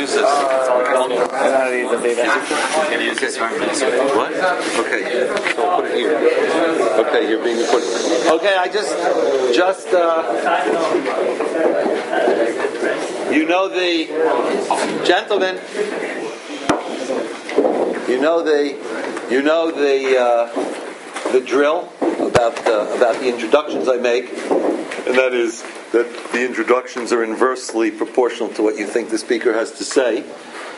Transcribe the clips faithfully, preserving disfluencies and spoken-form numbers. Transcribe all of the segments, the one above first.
use this. Can you use this? What? Okay. So I'll put it here. Okay, you're being put. Okay, I just, just, uh, you know the gentlemen. You know the, you know the, uh, the drill about the, about the introductions I make, and that is that the introductions are inversely proportional to what you think the speaker has to say.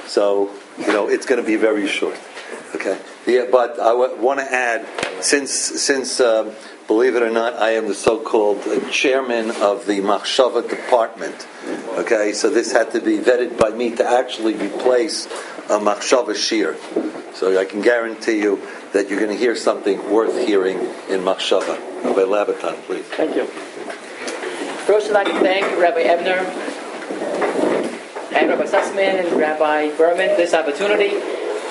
So, you know, it's going to be very short. Okay. Yeah, but I w- want to add, since, since uh, believe it or not, I am the so-called chairman of the Machshava department. Okay, so this had to be vetted by me to actually replace a Machshava shir. So I can guarantee you that you're going to hear something worth hearing in Machshava. Rabbi Labaton, please. Thank you. First, I'd like to thank Rabbi Ebner and Rabbi Sassman and Rabbi Berman for this opportunity.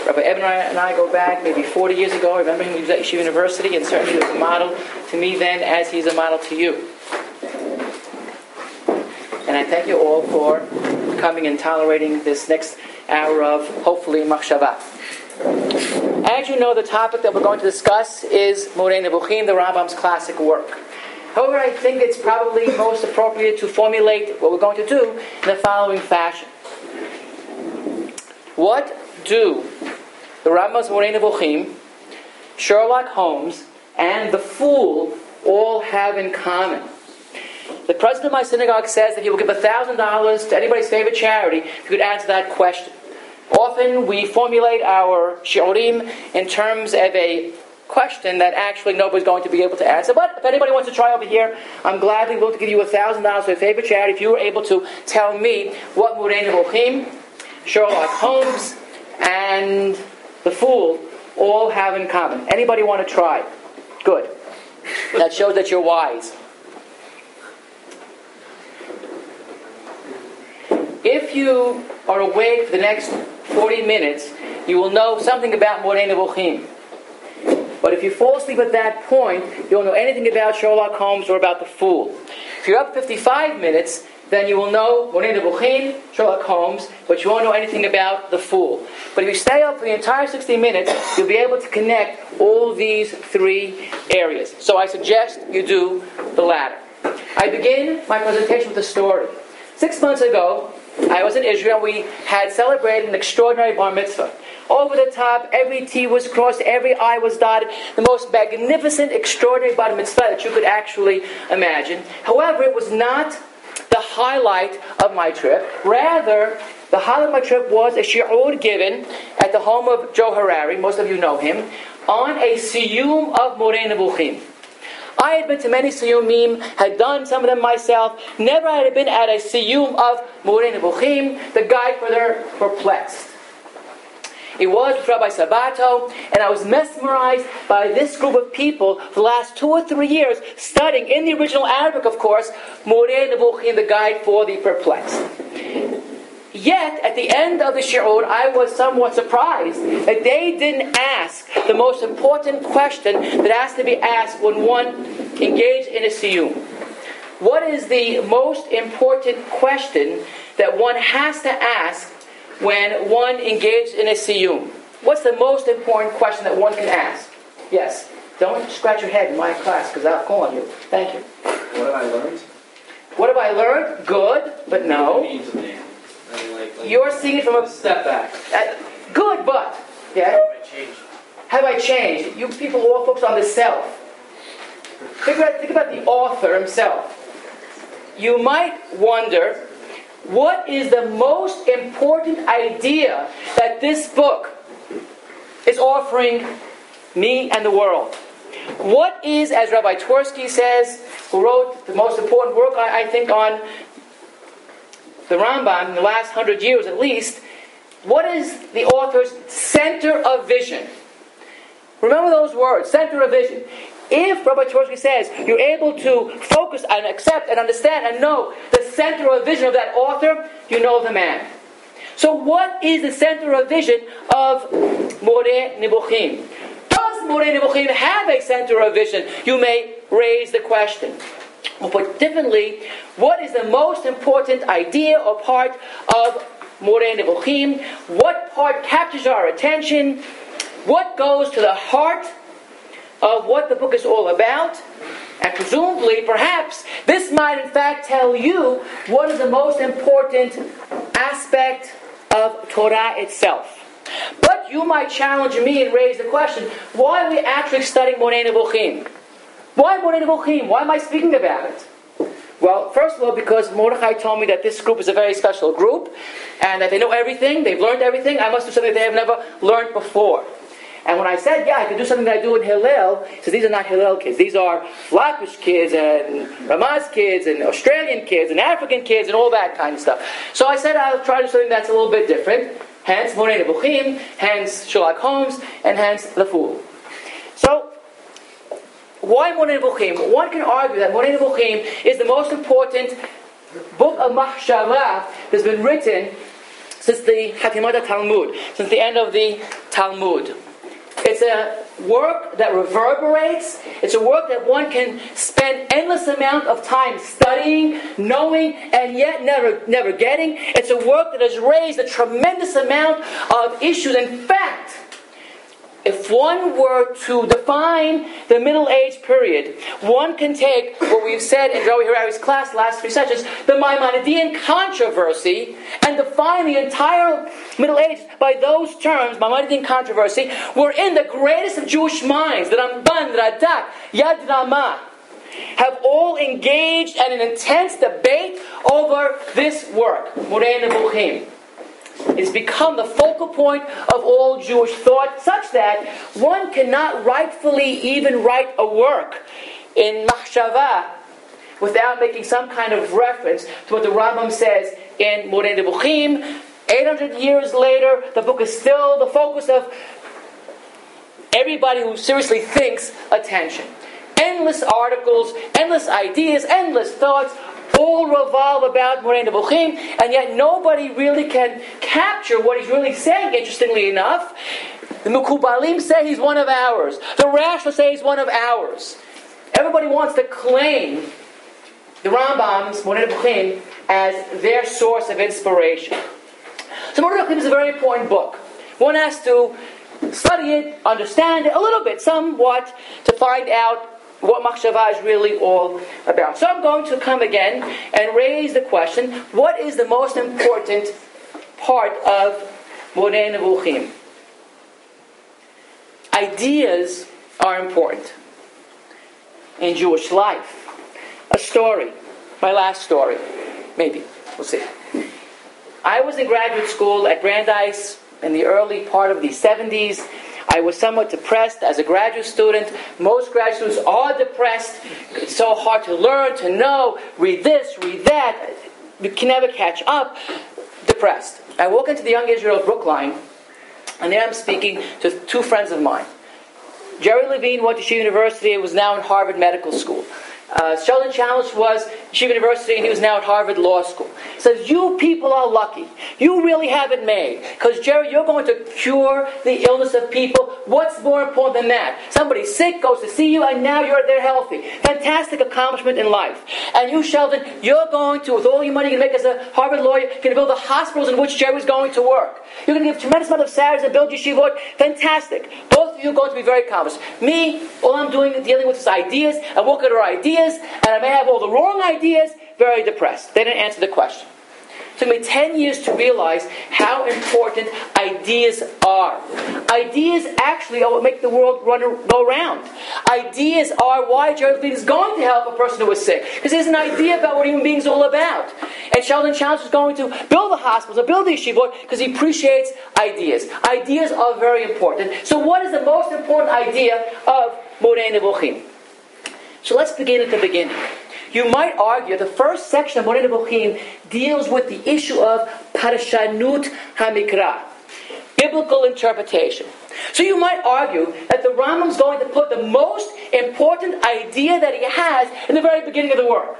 Rabbi Ebner and I go back maybe forty years ago. I remember him, he was at Yeshiva University, and certainly he was a model to me then as he's a model to you. And I thank you all for coming and tolerating this next hour of, hopefully, Machshava. As you know, the topic that we're going to discuss is Moreh Nevuchim, the Rambam's classic work. However, I think it's probably most appropriate to formulate what we're going to do in the following fashion. What do the Rambam's Moreh Nevuchim, Sherlock Holmes, and the Fool all have in common? The president of my synagogue says that he will give one thousand dollars to anybody's favorite charity if you could answer that question. Often we formulate our shiurim in terms of a question that actually nobody's going to be able to answer. But if anybody wants to try over here, I'm gladly willing to give you one thousand dollars for your favorite charity if you were able to tell me what Moreh Nevuchim, Sherlock Holmes, and the Fool all have in common. Anybody want to try? Good. That shows that you're wise. If you are awake for the next forty minutes, you will know something about Moreh Nevuchim. But if you fall asleep at that point, you won't know anything about Sherlock Holmes or about the Fool. If you're up fifty-five minutes, then you will know Moreh Nevuchim, Sherlock Holmes, but you won't know anything about the Fool. But if you stay up for the entire sixty minutes, you'll be able to connect all these three areas. So I suggest you do the latter. I begin my presentation with a story. Six months ago, I was in Israel. We had celebrated an extraordinary bar mitzvah. Over the top, every T was crossed, every I was dotted. The most magnificent, extraordinary bar mitzvah that you could actually imagine. However, it was not the highlight of my trip. Rather, the highlight of my trip was a shi'ur given at the home of Joe Harari, most of you know him, on a siyum of Moreh Nevuchim. I had been to many siyumim, had done some of them myself. Never had I been at a siyum of Moreh Nevuchim. The guy further perplexed. It was with Rabbi Sabato, and I was mesmerized by this group of people for the last two or three years, studying in the original Arabic, of course, Moreh Nevuchim, the guide for the perplexed. Yet, at the end of the shi'ur, I was somewhat surprised that they didn't ask the most important question that has to be asked when one engaged in a siyum. What is the most important question that one has to ask when one engaged in a siyum? What's the most important question that one can ask? Yes. Don't scratch your head in my class, because I'll call on you. Thank you. What have I learned? What have I learned? Good, but no. You're seeing it from a step back. Uh, good, but yeah. Have I changed? You people all focus on the self. Think about, think about the author himself. You might wonder, what is the most important idea that this book is offering me and the world? What is, as Rabbi Twersky says, who wrote the most important work, I, I think, on the Ramban in the last hundred years at least, what is the author's center of vision? Remember those words, center of vision. If, Rabbi Twersky says, you're able to focus and accept and understand and know the center of vision of that author, you know the man. So what is the center of vision of Moreh Nevuchim? Does Moreh Nevuchim have a center of vision? You may raise the question. Or put differently, what is the most important idea or part of Moreh Nevuchim. What part captures our attention? What goes to the heart of what the book is all about? And presumably, perhaps, this might in fact tell you what is the most important aspect of Torah itself. But you might challenge me and raise the question, why are we actually studying Moreh Nevuchim? Why Moreh Nevuchim? Why am I speaking about it? Well, first of all, because Mordechai told me that this group is a very special group, and that they know everything, they've learned everything, I must do something that they have never learned before. And when I said, yeah, I could do something that I do in Hillel, he said, these are not Hillel kids. These are Lapish kids, and Ramaz kids, and Australian kids, and African kids, and all that kind of stuff. So I said, I'll try to do something that's a little bit different. Hence, Moreh Nevuchim, hence Sherlock Holmes, and hence The Fool. So, why Moreh Nevuchim? One can argue that Moreh Nevuchim is the most important book of Machshava that's been written since the Hatimat Talmud, since the end of the Talmud. It's a work that reverberates. It's a work that one can spend endless amount of time studying, knowing, and yet never, never getting. It's a work that has raised a tremendous amount of issues. In fact, if one were to define the Middle Age period, one can take what we've said in Joe Harari's class last three sessions, the Maimonidean controversy, and define the entire Middle Age by those terms, Maimonidean controversy, wherein the greatest of Jewish minds, the Ramban, Radak, Yad Rama, have all engaged in an intense debate over this work, Moreh Nevuchim. It's become the focal point of all Jewish thought, such that one cannot rightfully even write a work in Machshava without making some kind of reference to what the Rambam says in Moreh Nevuchim. eight hundred years later, the book is still the focus of everybody who seriously thinks attention. Endless articles, endless ideas, endless thoughts, all revolve about Moreh Nevuchim, and yet nobody really can capture what he's really saying, interestingly enough. The Mukubalim say he's one of ours. The Rashi say he's one of ours. Everybody wants to claim the Rambam's Moreh Nevuchim as their source of inspiration. So Moreh Nevuchim is a very important book. One has to study it, understand it a little bit, somewhat, to find out what Machshava is really all about. So I'm going to come again and raise the question, what is the most important part of Moreh Nevuchim? Ideas are important in Jewish life. A story, my last story, maybe, we'll see. I was in graduate school at Brandeis in the early part of the seventies. I was somewhat depressed as a graduate student. Most graduate students are depressed. It's so hard to learn, to know, read this, read that. You can never catch up. Depressed. I walk into the Young Israel Brookline, and there I'm speaking to two friends of mine. Jerry Levine went to Yeshiva University and was now in Harvard Medical School. Uh, Sheldon Challenge was Yeshiva University and he was now at Harvard Law School. He says, you people are lucky. You really have it made. Because, Jerry, you're going to cure the illness of people. What's more important than that? Somebody's sick, goes to see you, and now you're there healthy. Fantastic accomplishment in life. And you, Sheldon, you're going to, with all your money you can make as a Harvard lawyer, you're going to build the hospitals in which Jerry's going to work. You're going to give a tremendous amount of salaries and build yeshivot. Fantastic. Both of you are going to be very accomplished. Me, all I'm doing is dealing with is ideas. I work at our ideas. And I may have all the wrong ideas, very depressed. They didn't answer the question. It took me ten years to realize how important ideas are. Ideas actually are what make the world run go round. Ideas are why Jerry Levine is going to help a person who is sick. Because there's an idea about what human beings are all about. And Sheldon Challenge is going to build the hospitals or build the yeshivot because he appreciates ideas. Ideas are very important. So what is the most important idea of Moreh Nevuchim? So let's begin at the beginning. You might argue the first section of Moreh Nevuchim deals with the issue of Parshanut HaMikra, biblical interpretation. So you might argue that the Rambam is going to put the most important idea that he has in the very beginning of the work.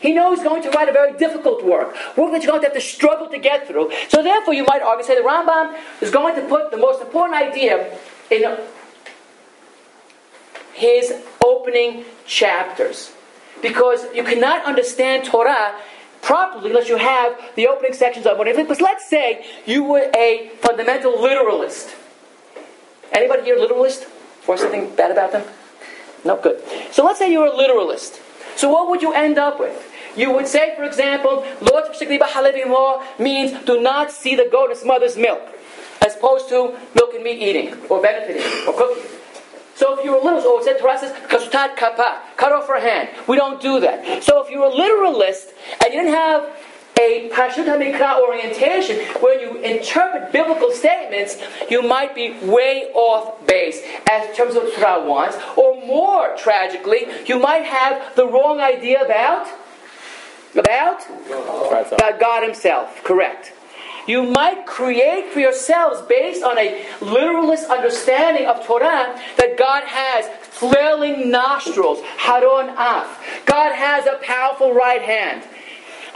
He knows he's going to write a very difficult work, work that you're going to have to struggle to get through. So therefore you might argue, say the Rambam is going to put the most important idea in his opening chapters. Because you cannot understand Torah properly unless you have the opening sections of whatever. But let's say you were a fundamental literalist. Anybody here a literalist? Or something bad about them? No, good. So let's say you're a literalist. So what would you end up with? You would say, for example, Lord means do not see the goat as mother's milk, as opposed to milk and meat eating, or benefiting, or cooking. So if you're a literalist, or it said Torah says, kasutat kappa, cut off her hand. We don't do that. So if you're a literalist, and you didn't have a Pashut HaMikra orientation, where you interpret biblical statements, you might be way off base, as in terms of what Torah wants, or more tragically, you might have the wrong idea about About? About God himself. Correct. You might create for yourselves, based on a literalist understanding of Torah, that God has flailing nostrils, haron af. God has a powerful right hand.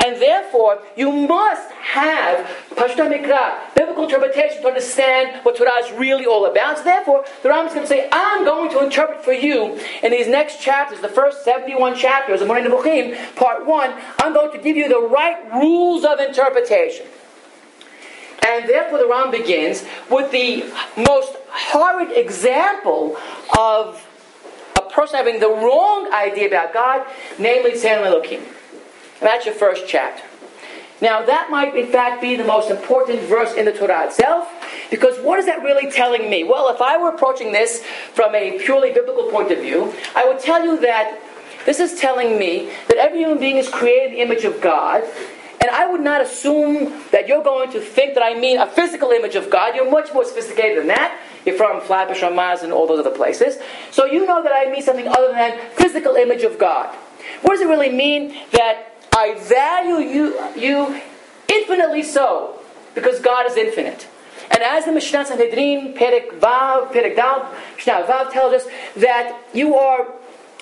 And therefore, you must have Pashut HaMikra, biblical interpretation, to understand what Torah is really all about. So therefore, the Rambam is going to say, I'm going to interpret for you in these next chapters, the first seventy-one chapters of Moreh Nevuchim, part one, I'm going to give you the right rules of interpretation. And therefore, the Rambam begins with the most horrid example of a person having the wrong idea about God, namely Saint Anselm. And that's your first chapter. Now that might in fact be the most important verse in the Torah itself, because what is that really telling me? Well, if I were approaching this from a purely biblical point of view, I would tell you that this is telling me that every human being is created in the image of God, and I would not assume that you're going to think that I mean a physical image of God. You're much more sophisticated than that. You're from Lapish, Ramaz, and all those other places. So you know that I mean something other than physical image of God. What does it really mean that I value you, you infinitely so, because God is infinite? And as the Mishnah Sanhedrin, Perek Vav, Perek Dal, Mishnah Vav tells us that you are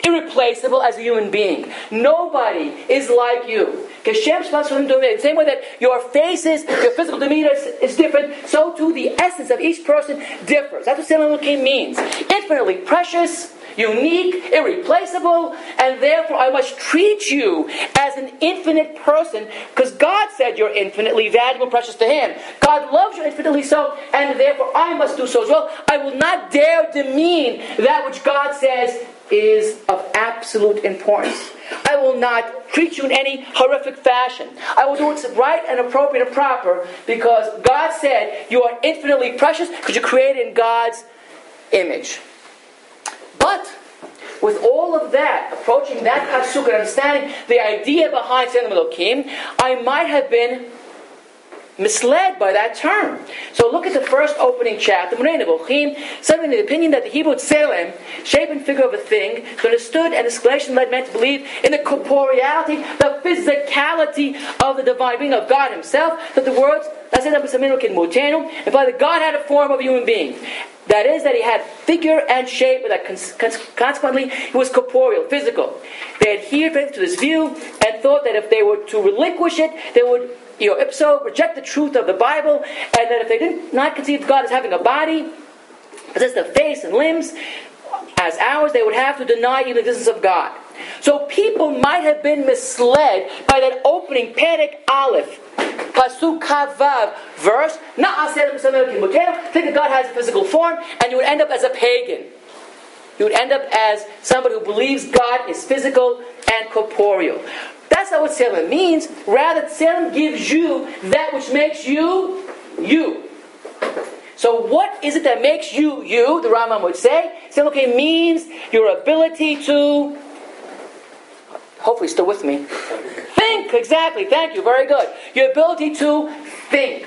irreplaceable as a human being. Nobody is like you. The same way that your faces, your physical demeanor is, is different, so too the essence of each person differs. That's what Saint Anselm means. Infinitely precious, unique, irreplaceable, and therefore I must treat you as an infinite person, because God said you're infinitely valuable, precious to Him. God loves you infinitely so, and therefore I must do so as well. I will not dare demean that which God says is of absolute importance. I will not treat you in any horrific fashion. I will do what's right and appropriate and proper, because God said you are infinitely precious, because you're created in God's image. But with all of that, approaching that pasuk and understanding the idea behind Saint Elokim, I might have been misled by that term. So look at the first opening chapter, Moreh Nevuchim, something in the opinion that the Hebrew tselem, shape and figure of a thing, is understood and explanation led men to believe in the corporeality, the physicality of the divine being of God Himself, that the words, that's it, and by the God had a form of a human being. That is, that He had figure and shape, and that cons- cons- consequently He was corporeal, physical. They adhered to this view and thought that if they were to relinquish it, they would You know, ipso, reject the truth of the Bible, and that if they did not conceive God as having a body, possess the face and limbs as ours, they would have to deny even the existence of God. So people might have been misled by that opening Perek Aleph, Pasuk Kavav verse, think that God has a physical form, and you would end up as a pagan. You would end up as somebody who believes God is physical and corporeal. That's not what Tselem means. Rather, Tselem gives you that which makes you, you. So what is it that makes you, you, the Rambam would say? Tselem means your ability to, hopefully still with me, think, exactly, thank you, very good. Your ability to think.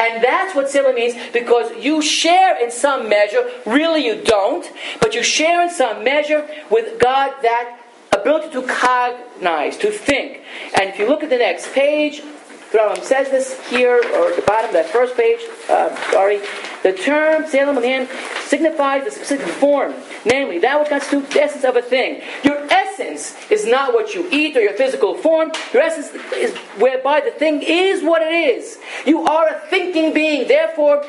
And that's what Tselem means, because you share in some measure, really you don't, but you share in some measure with God that ability to cognize, to think. And if you look at the next page, the Rambam says this here, or at the bottom, that first page, uh, sorry, the term, Salem on the hand, signifies the specific form, namely, that which constitutes the essence of a thing. Your essence is not what you eat or your physical form. Your essence is whereby the thing is what it is. You are a thinking being, therefore,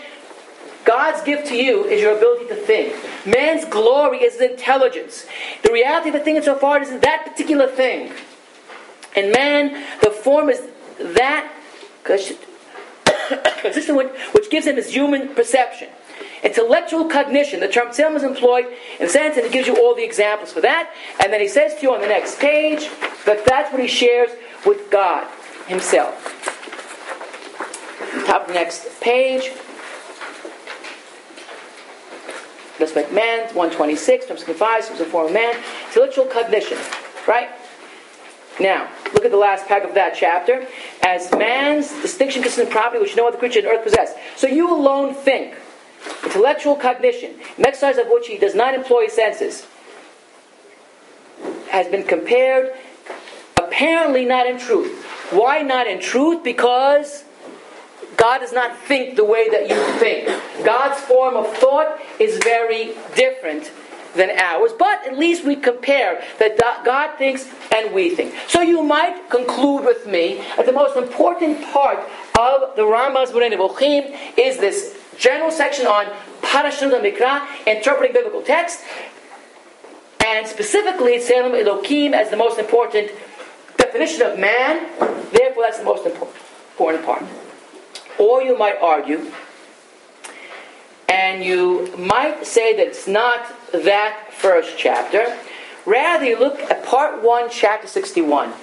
God's gift to you is your ability to think. Man's glory is his intelligence. The reality of a thing insofar as that particular thing. In man, the form is that consistent with which gives him his human perception. Intellectual cognition, the term tzem is employed in a sense, and it gives you all the examples for that. And then he says to you on the next page that that's what he shares with God himself. Top of the next page. Just like man, one twenty-six, one twenty-five, so it's a form of man. Intellectual cognition, right? Now, look at the last paragraph of that chapter. As man's distinction consists in property which no other creature on earth possesses. So you alone think. Intellectual cognition, an exercise of which he does not employ his senses, has been compared, apparently not in truth. Why not in truth? Because God does not think the way that you think. God's form of thought is very different than ours, but at least we compare that God thinks and we think. So you might conclude with me that the most important part of the Rambam's Moreh Nevuchim is this general section on Parashat Mikra, interpreting biblical text, and specifically Tselem Elokim as the most important definition of man. Therefore, that's the most important part. Or you might argue, and you might say that it's not that first chapter. Rather, you look at part one, chapter sixty-one.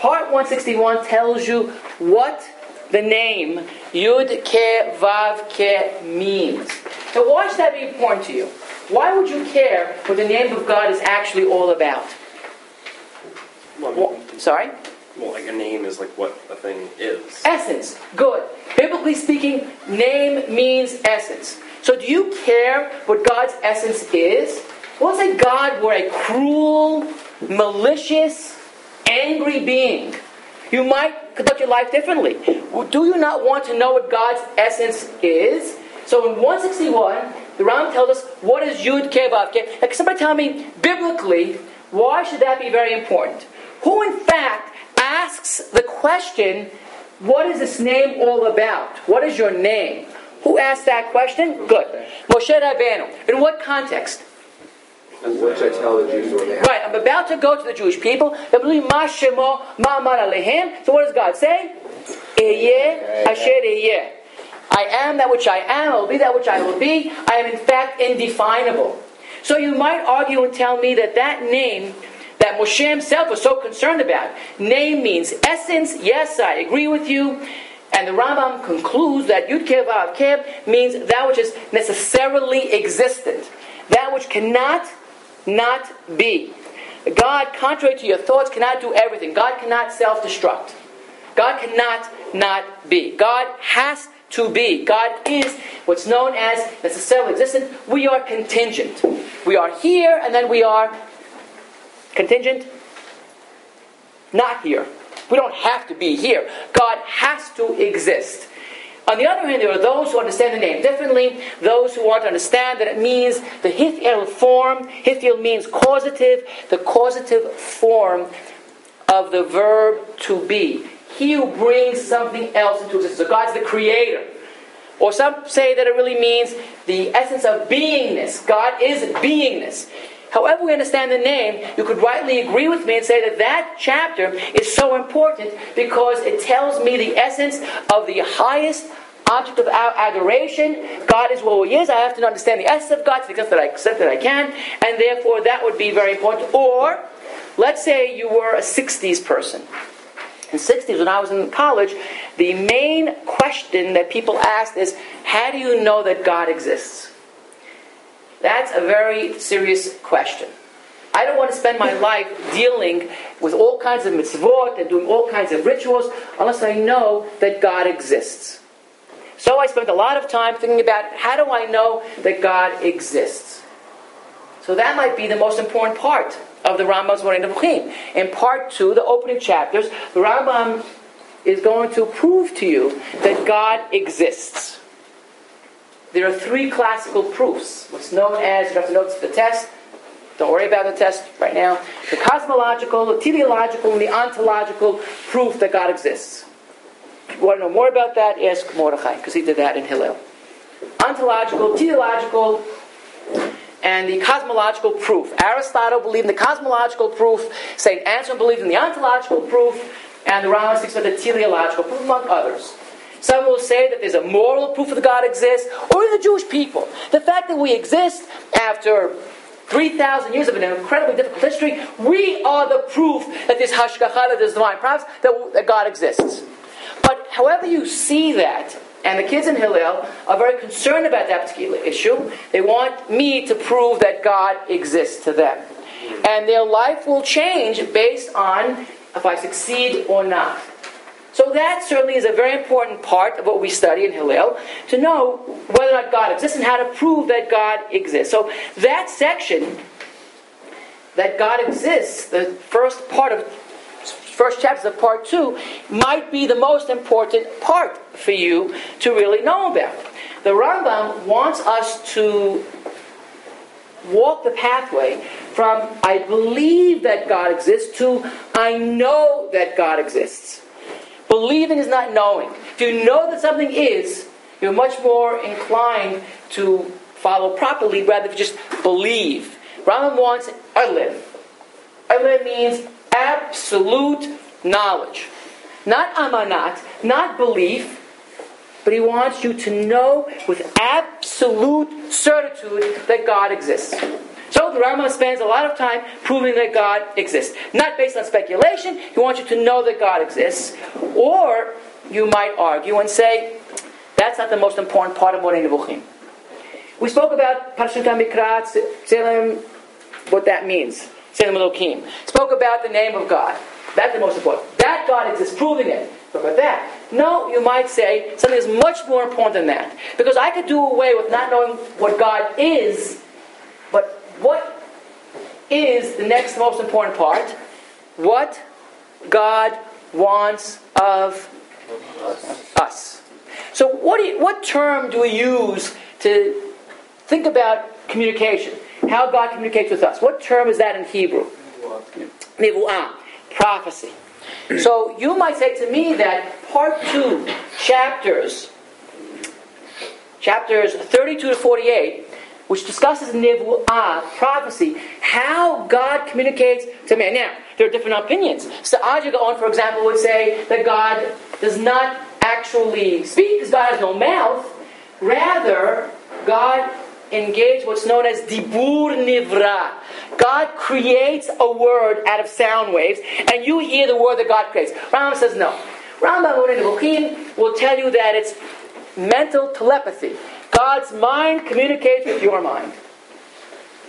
Part one sixty-one tells you what the name Yud Ke Vav Ke means. Now, why should that be important to you? Why would you care what the name of God is actually all about? Well, I mean, well, sorry? Well, like a name is like what a thing is. Essence. Good. Biblically speaking, name means essence. So do you care what God's essence is? Well, let's say God were a cruel, malicious, angry being. You might conduct your life differently. Do you not want to know what God's essence is? So in one sixty-one, the Rambam tells us, what is Yud Kei Vav Kei? Like, somebody tell me, biblically, why should that be very important? Who, in fact, asks the question, what is this name all about? What is your name? Who asked that question? Good. Moshe Rabbeinu. In what context? Which I tell the Jews were there. Right, I'm about to go to the Jewish people. They believe Ma Shemo Ma Amar Alehem. So what does God say? Eyeh Asher Eyeh. I am that which I am. I will be that which I will be. I am in fact indefinable. So you might argue and tell me that that name that Moshe himself was so concerned about, name means essence. Yes, I agree with you. And the Rambam concludes that Yud Kei Vav Kei means that which is necessarily existent, that which cannot not be. God, contrary to your thoughts, cannot do everything. God cannot self-destruct. God cannot not be. God has to be. God is what's known as necessarily existent. We are contingent. We are here, and then we are contingent, not here. We don't have to be here. God has to exist. On the other hand, there are those who understand the name differently, those who want to understand that it means the Hillel form. Hillel means causative, the causative form of the verb to be. He who brings something else into existence. So God's the creator. Or some say that it really means the essence of beingness. God is beingness. However we understand the name, you could rightly agree with me and say that that chapter is so important because it tells me the essence of the highest object of our adoration. God is what He is. I have to understand the essence of God to the extent that I, extent that I can, and therefore that would be very important. Or, let's say you were a sixties person. In the sixties, when I was in college, the main question that people asked is, how do you know that God exists? That's a very serious question. I don't want to spend my life dealing with all kinds of mitzvot and doing all kinds of rituals unless I know that God exists. So I spent a lot of time thinking about, how do I know that God exists? So that might be the most important part of the Rambam's Moreh Nevuchim. In part two, the opening chapters, the Rambam is going to prove to you that God exists. There are three classical proofs, what's known as, you have to notice the test, don't worry about the test right now, the cosmological, the teleological, and the ontological proof that God exists. If you want to know more about that, ask Mordechai, because he did that in Hillel. Ontological, teleological, and the cosmological proof. Aristotle believed in the cosmological proof, Saint Anselm believed in the ontological proof, and the Ramaz speaks about the teleological proof, among others. Some will say that there's a moral proof that God exists, or the Jewish people. The fact that we exist after three thousand years of an incredibly difficult history, we are the proof that there's hashgacha, that there's divine prophets, that God exists. But however you see that, and the kids in Hillel are very concerned about that particular issue. They want me to prove that God exists to them. And their life will change based on if I succeed or not. So that certainly is a very important part of what we study in Hillel, to know whether or not God exists and how to prove that God exists. So that section, that God exists, the first part of first chapter of part two, might be the most important part for you to really know about. The Rambam wants us to walk the pathway from I believe that God exists to I know that God exists. Believing is not knowing. If you know that something is, you're much more inclined to follow properly rather than just believe. Rambam wants Elin. Elin means absolute knowledge. Not amanat, not belief, but he wants you to know with absolute certitude that God exists. So the Rambam spends a lot of time proving that God exists. Not based on speculation, he wants you to know that God exists. Or you might argue and say, that's not the most important part of Moreh Nevuchim. We spoke about Parshat HaMikra, Tzelem, what that means. Tzelem Elokim. Spoke about the name of God. That's the most important. That God exists, proving it. But about that. No, you might say, something is much more important than that. Because I could do away with not knowing what God is, but what is the next most important part? What God wants of us. us. So what, do you, what term do we use to think about communication? How God communicates with us. What term is that in Hebrew? Nevuah. Prophecy. So you might say to me that part two, chapters, chapters thirty-two to forty-eight, which discusses nevuah, prophecy, how God communicates to man. Now, there are different opinions. Sa'aja Gaon, for example, would say that God does not actually speak because God has no mouth. Rather, God engaged what's known as dibur nivra. God creates a word out of sound waves, and you hear the word that God creates. Rambam says no. Rambam Moreh Nevuchim will tell you that it's mental telepathy. God's mind communicates with your mind.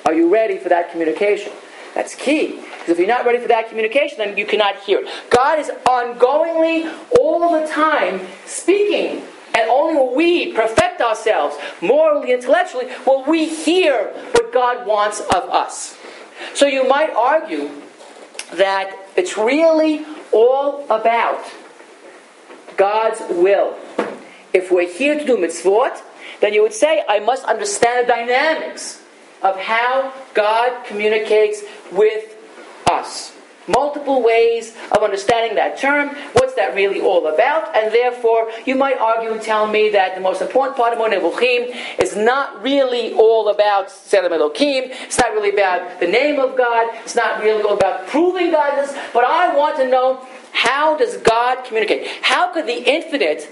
Are you ready for that communication? That's key. Because if you're not ready for that communication, then you cannot hear it. God is ongoingly, all the time, speaking. And only when we perfect ourselves, morally, intellectually, will we hear what God wants of us. So you might argue that it's really all about God's will. If we're here to do mitzvot, then you would say, I must understand the dynamics of how God communicates with us. Multiple ways of understanding that term, what's that really all about, and therefore you might argue and tell me that the most important part of Moreh Nevuchim is not really all about Tzelem Elokim, it's not really about the name of God, it's not really all about proving Godness, but I want to know how does God communicate? How could the infinite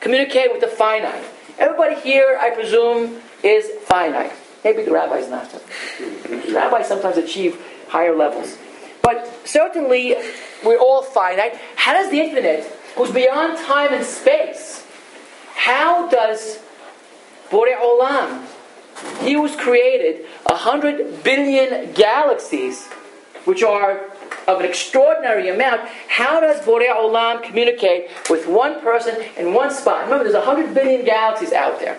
communicate with the finite? Everybody here, I presume, is finite. Maybe the rabbi's not. The rabbis sometimes achieve higher levels. But certainly, we're all finite. How does the infinite, who's beyond time and space, how does Borei Olam, he who's created a hundred billion galaxies, which are of an extraordinary amount, how does Borei Olam communicate with one person in one spot? Remember, there's one hundred billion galaxies out there.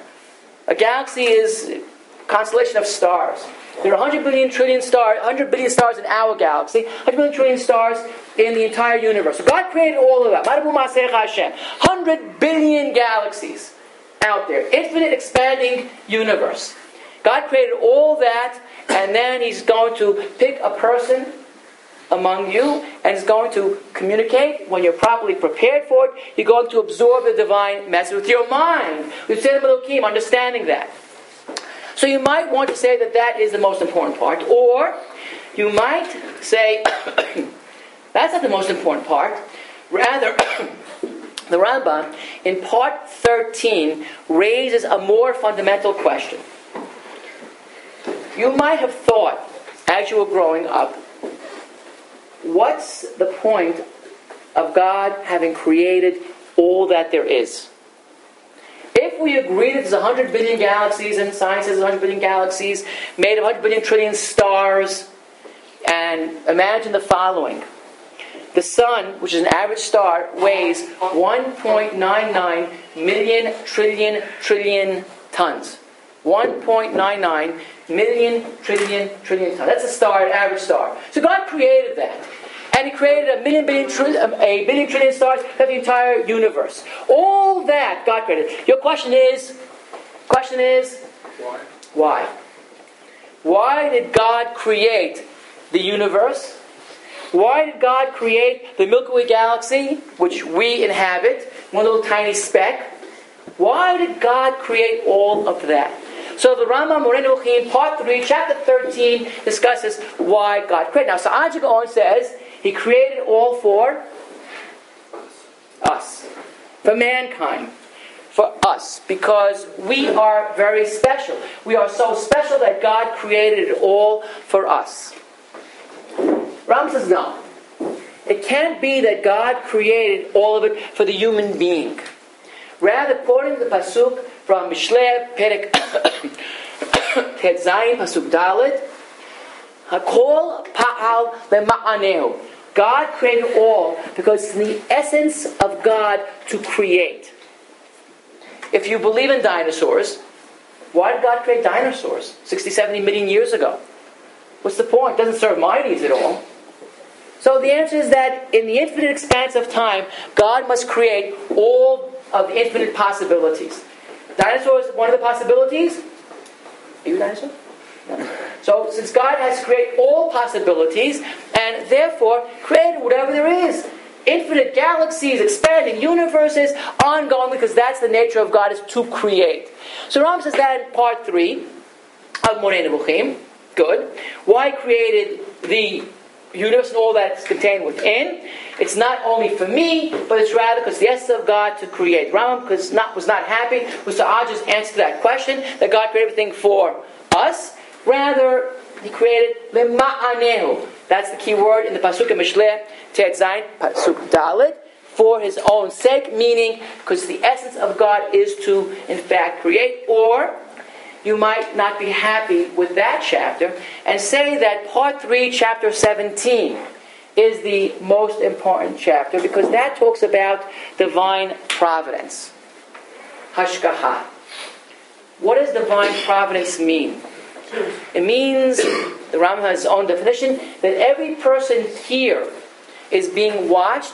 A galaxy is a constellation of stars. There are one hundred billion trillion stars, one hundred billion stars in our galaxy, one hundred billion trillion stars in the entire universe. So God created all of that. one hundred billion galaxies out there. Infinite, expanding universe. God created all that, and then he's going to pick a person among you, and is going to communicate. When you're properly prepared for it, you're going to absorb the divine message with your mind, with Tzelem Elokim, understanding that. So you might want to say that that is the most important part. Or you might say, that's not the most important part. Rather, the Ramban, in part thirteen, raises a more fundamental question. You might have thought, as you were growing up, what's the point of God having created all that there is? If we agree that there's one hundred billion galaxies, and science says one hundred billion galaxies, made of one hundred billion trillion stars, and imagine the following. The sun, which is an average star, weighs one point nine nine million trillion trillion tons. one point nine nine million trillion trillion tons. That's a star, an average star. So God created that. And He created a million billion trillion, a billion trillion stars, that's the entire universe. All that God created. Your question is, question is, why? Why? Why did God create the universe? Why did God create the Milky Way galaxy, which we inhabit, one little tiny speck? Why did God create all of that? So the Rambam, Moreh Nevuchim, part three, chapter thirteen, discusses why God created. Now, Sa'ad Gaon says He created all for us, for mankind, for us, because we are very special. We are so special that God created it all for us. Rambam says no. It can't be that God created all of it for the human being. Rather, according to the pasuk from Mishlei Perek Tetzayin pasuk Dalet, Hakol Pa'al Lema'anehu. God created all because it's in the essence of God to create. If you believe in dinosaurs, why did God create dinosaurs sixty, seventy million years ago? What's the point? It doesn't serve my needs at all. So the answer is that in the infinite expanse of time, God must create all of the infinite possibilities. Dinosaur is one of the possibilities. Are you a dinosaur? No. So since God has created all possibilities, and therefore created whatever there is. Infinite galaxies, expanding universes, ongoing, because that's the nature of God, is to create. So Ram says that in part three of Moreh Nevuchim. Good. Why created the universe and all that's contained within? It's not only for me, but it's rather because the essence of God to create. Rambam because not, was not happy with Sa'ad's answer to that question, that God created everything for us. Rather, He created lema'anehu. That's the key word in the pasuk of Mishlei Tetzayin, pasuk Dalet, for His own sake, meaning because the essence of God is to, in fact, create. Or you might not be happy with that chapter and say that part three, chapter seventeen, is the most important chapter because that talks about divine providence. Hashgaha. What does divine providence mean? It means, the Rambam has his own definition, that every person here is being watched,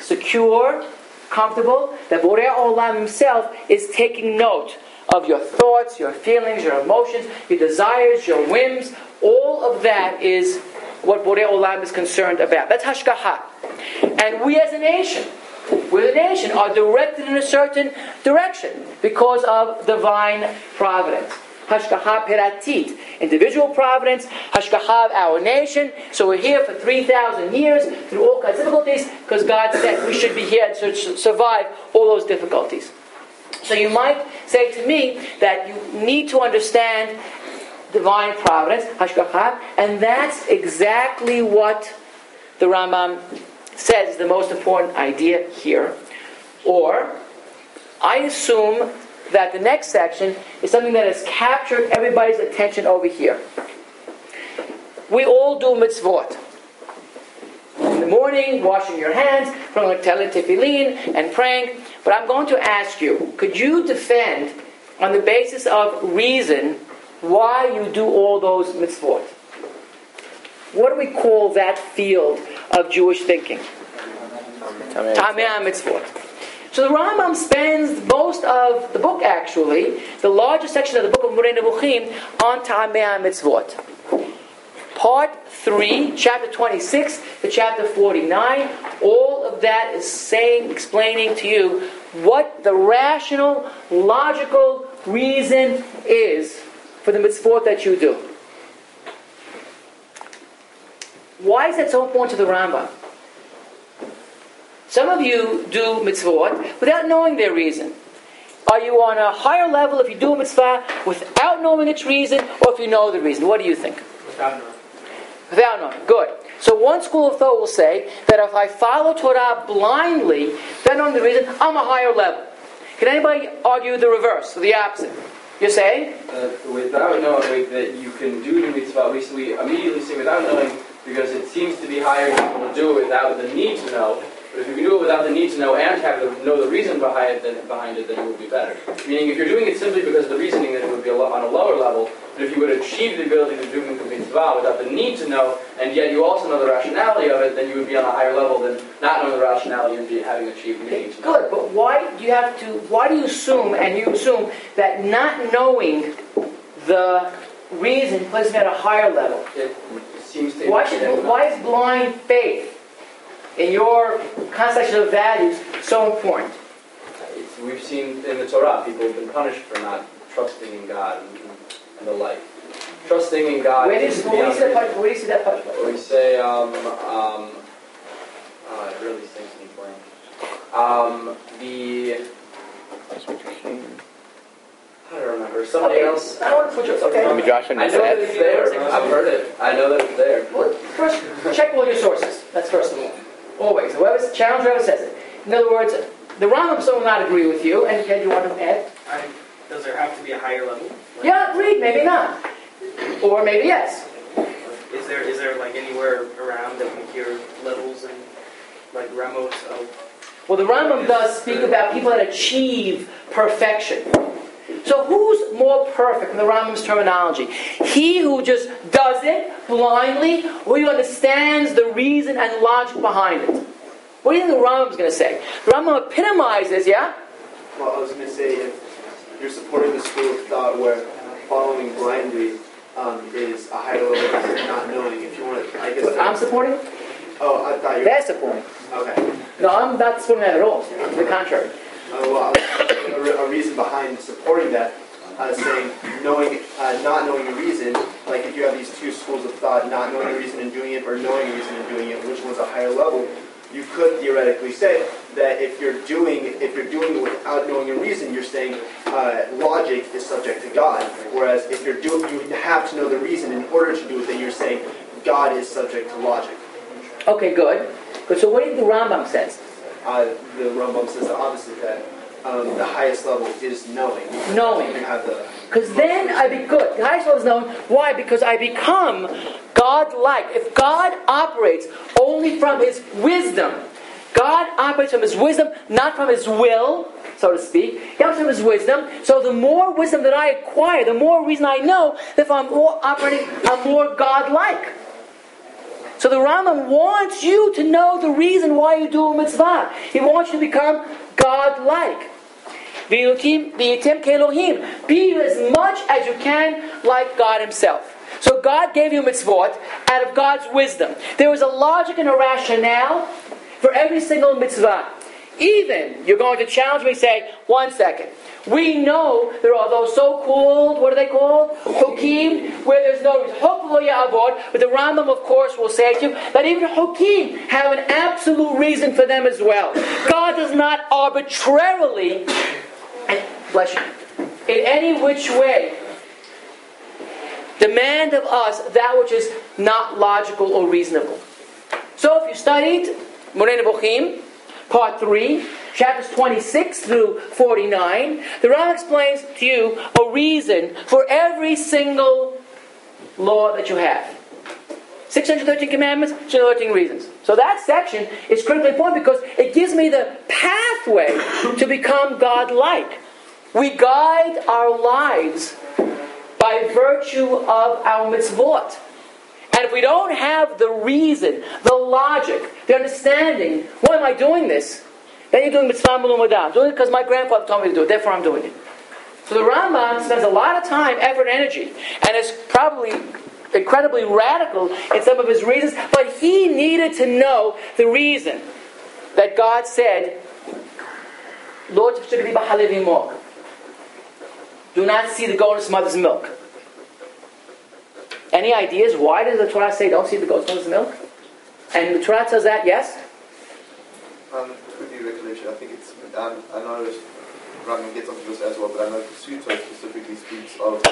secure, comfortable, that Borei Olam Himself is taking note of your thoughts, your feelings, your emotions, your desires, your whims. All of that is what Borei Olam is concerned about. That's Hashgaha. And we as a nation, we as a nation are directed in a certain direction because of divine providence. Hashgaha peratit, individual providence, Hashgaha of our nation. So we're here for three thousand years through all kinds of difficulties because God said we should be here to survive all those difficulties. So you might say to me that you need to understand divine providence, Hashgacha, and that's exactly what the Rambam says is the most important idea here. Or, I assume that the next section is something that has captured everybody's attention over here. We all do mitzvot. In the morning, washing your hands, putting tellit tefillin, and praying. But I'm going to ask you, could you defend on the basis of reason why you do all those mitzvot? What do we call that field of Jewish thinking? Tamei mitzvot. So the Rambam spends most of the book, actually, the largest section of the book of Moreh Nevuchim, on Tamei mitzvot. Part three, chapter twenty-six to chapter forty-nine, all of that is saying, explaining to you what the rational, logical reason is for the mitzvot that you do. Why is that so important to the Rambam? Some of you do mitzvot without knowing their reason. Are you on a higher level if you do a mitzvah without knowing its reason, or if you know the reason? What do you think? Without knowing. Without knowing. Good. So one school of thought will say that if I follow Torah blindly, without knowing the reason, I'm a higher level. Can anybody argue the reverse, or the opposite? You're saying? Uh, without knowing that you can do the mitzvah, we, we immediately say without knowing, because it seems to be higher people do it without the need to know. But if you can do it without the need to know and have the, know the reason behind it, then, behind it, then it would be better. Meaning, if you're doing it simply because of the reasoning, then it would be on a lower level. But if you would achieve the ability to do the mitzvah without the need to know, and yet you also know the rationality of it, then you would be on a higher level than not knowing the rationality and having achieved the need to know. Good, but why do you have to? Why do you assume, and you assume, that not knowing the reason places me at a higher level? It seems to. Why should? Why is blind faith in your conception of values so important? It's, we've seen in the Torah, people have been punished for not trusting in God and, and the like. Trusting in God. Where do you see that punishment? We say, um, um, uh, it really stinks in blank. Um, the. I don't remember. Somebody okay. else. I don't want to put you okay. I know that it's there. I've heard it. I know that it's there. Well, first, check all your sources. That's first of all. Always. Whoever's challenge, whoever says it. In other words, the Rambam will not agree with you, and Ted, you want to add? I, does there have to be a higher level? Like, yeah, agreed. Maybe not. Or maybe yes. Is there is there like anywhere around that we hear levels and like Ramos of? Well, the Rambam does speak the, about people that achieve perfection. So who's more perfect in the Rambam's terminology? He who just does it blindly, or he understands the reason and logic behind it? What do you think the Rambam's going to say? The Rambam epitomizes, yeah? Well, I was going to say, if you're supporting the school of thought where following blindly um, is a higher level of not knowing, if you want to, I guess... What, I'm supporting? Oh, I thought you were... They're supporting. Okay. No, I'm not supporting that at all. To the contrary. Uh, well, a, a reason behind supporting that, uh, saying knowing, uh, not knowing the reason, like if you have these two schools of thought, not knowing the reason and doing it, or knowing the reason and doing it, which one's a higher level? You could theoretically say that if you're doing, if you're doing it without knowing the reason, you're saying uh, logic is subject to God. Whereas if you're doing, you have to know the reason in order to do it, then you're saying God is subject to logic. Okay, good. But so what do you think the Rambam says? Uh, the Rambam says the opposite, that um, the highest level is knowing. Knowing. Because the then I be good. The highest level is knowing. Why? Because I become God-like. If God operates only from His wisdom, God operates from His wisdom, not from His will, so to speak. He operates from His wisdom. So the more wisdom that I acquire, the more reason I know that if I'm more operating, I'm more God-like. So the Rambam wants you to know the reason why you do a mitzvah. He wants you to become God-like. Be as much as you can like God Himself. So God gave you mitzvot out of God's wisdom. There is a logic and a rationale for every single mitzvah. Even, you're going to challenge me and say, one second, we know there are those so-called, what are they called? Hukim, where there's no reason. But the Rambam, of course, will say to you that even Hukim have an absolute reason for them as well. God does not arbitrarily, and bless you, in any which way, demand of us that which is not logical or reasonable. So if you studied Moreh Nevuchim, Part three, chapters twenty-six through forty-nine, the Rambam explains to you a reason for every single law that you have. six hundred thirteen commandments, six hundred thirteen reasons. So that section is critically important because it gives me the pathway to become God-like. We guide our lives by virtue of our mitzvot. And if we don't have the reason, the logic, the understanding, why am I doing this? Then you're doing mitzvah mulum adam. I'm doing it because my grandfather told me to do it, therefore I'm doing it. So the Rambam spends a lot of time, effort, and energy, and is probably incredibly radical in some of his reasons, but he needed to know the reason that God said, Lord, do not see the goat's mother's milk. Any ideas? Why does the Torah say don't see the goats, don't see the milk? And the Torah says that, yes? Um, could be regulation. I think it's, um, I know it's, Ramban gets onto this as well, but I know Sutra specifically speaks of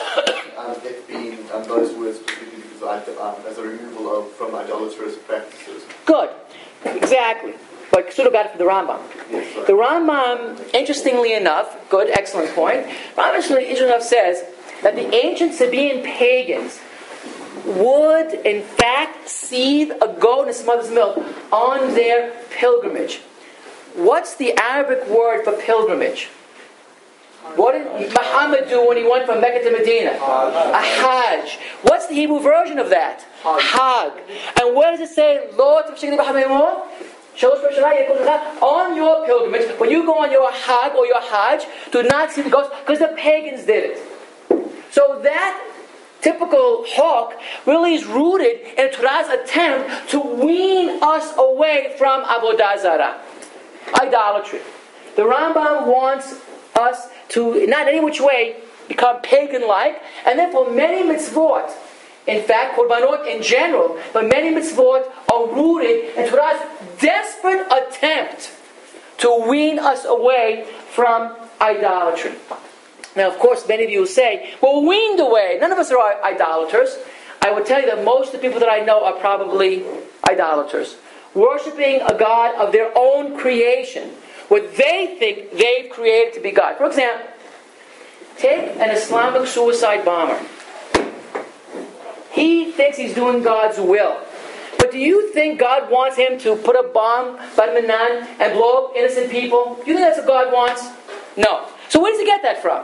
um, it being, and um, those words specifically because um, as a removal of from idolatrous practices. Good, exactly. But Sutra got it from the Rambam. Yes, the Rambam, interestingly enough, good, excellent point. Rambam, interestingly enough, says that the ancient Sabaean pagans would, in fact, seethe a goat in its mother's milk on their pilgrimage. What's the Arabic word for pilgrimage? What did Muhammad do when he went from Mecca to Medina? A Hajj. What's the Hebrew version of that? Hag. And where does it say, on your pilgrimage, when you go on your Hag or your Hajj, do not see the goats, because the pagans did it. So that typical hawk really is rooted in Torah's attempt to wean us away from Avodah Zarah, idolatry. The Rambam wants us to, not in any which way, become pagan-like, and therefore many mitzvot, in fact, korbanot in general, but many mitzvot are rooted in Torah's desperate attempt to wean us away from idolatry. Now, of course, many of you will say, well, weaned away. None of us are idolaters. I would tell you that most of the people that I know are probably idolaters, worshipping a god of their own creation, what they think they've created to be God. For example, take an Islamic suicide bomber. He thinks he's doing God's will. But do you think God wants him to put a bomb, Badmanan, and blow up innocent people? Do you think that's what God wants? No. So where does he get that from?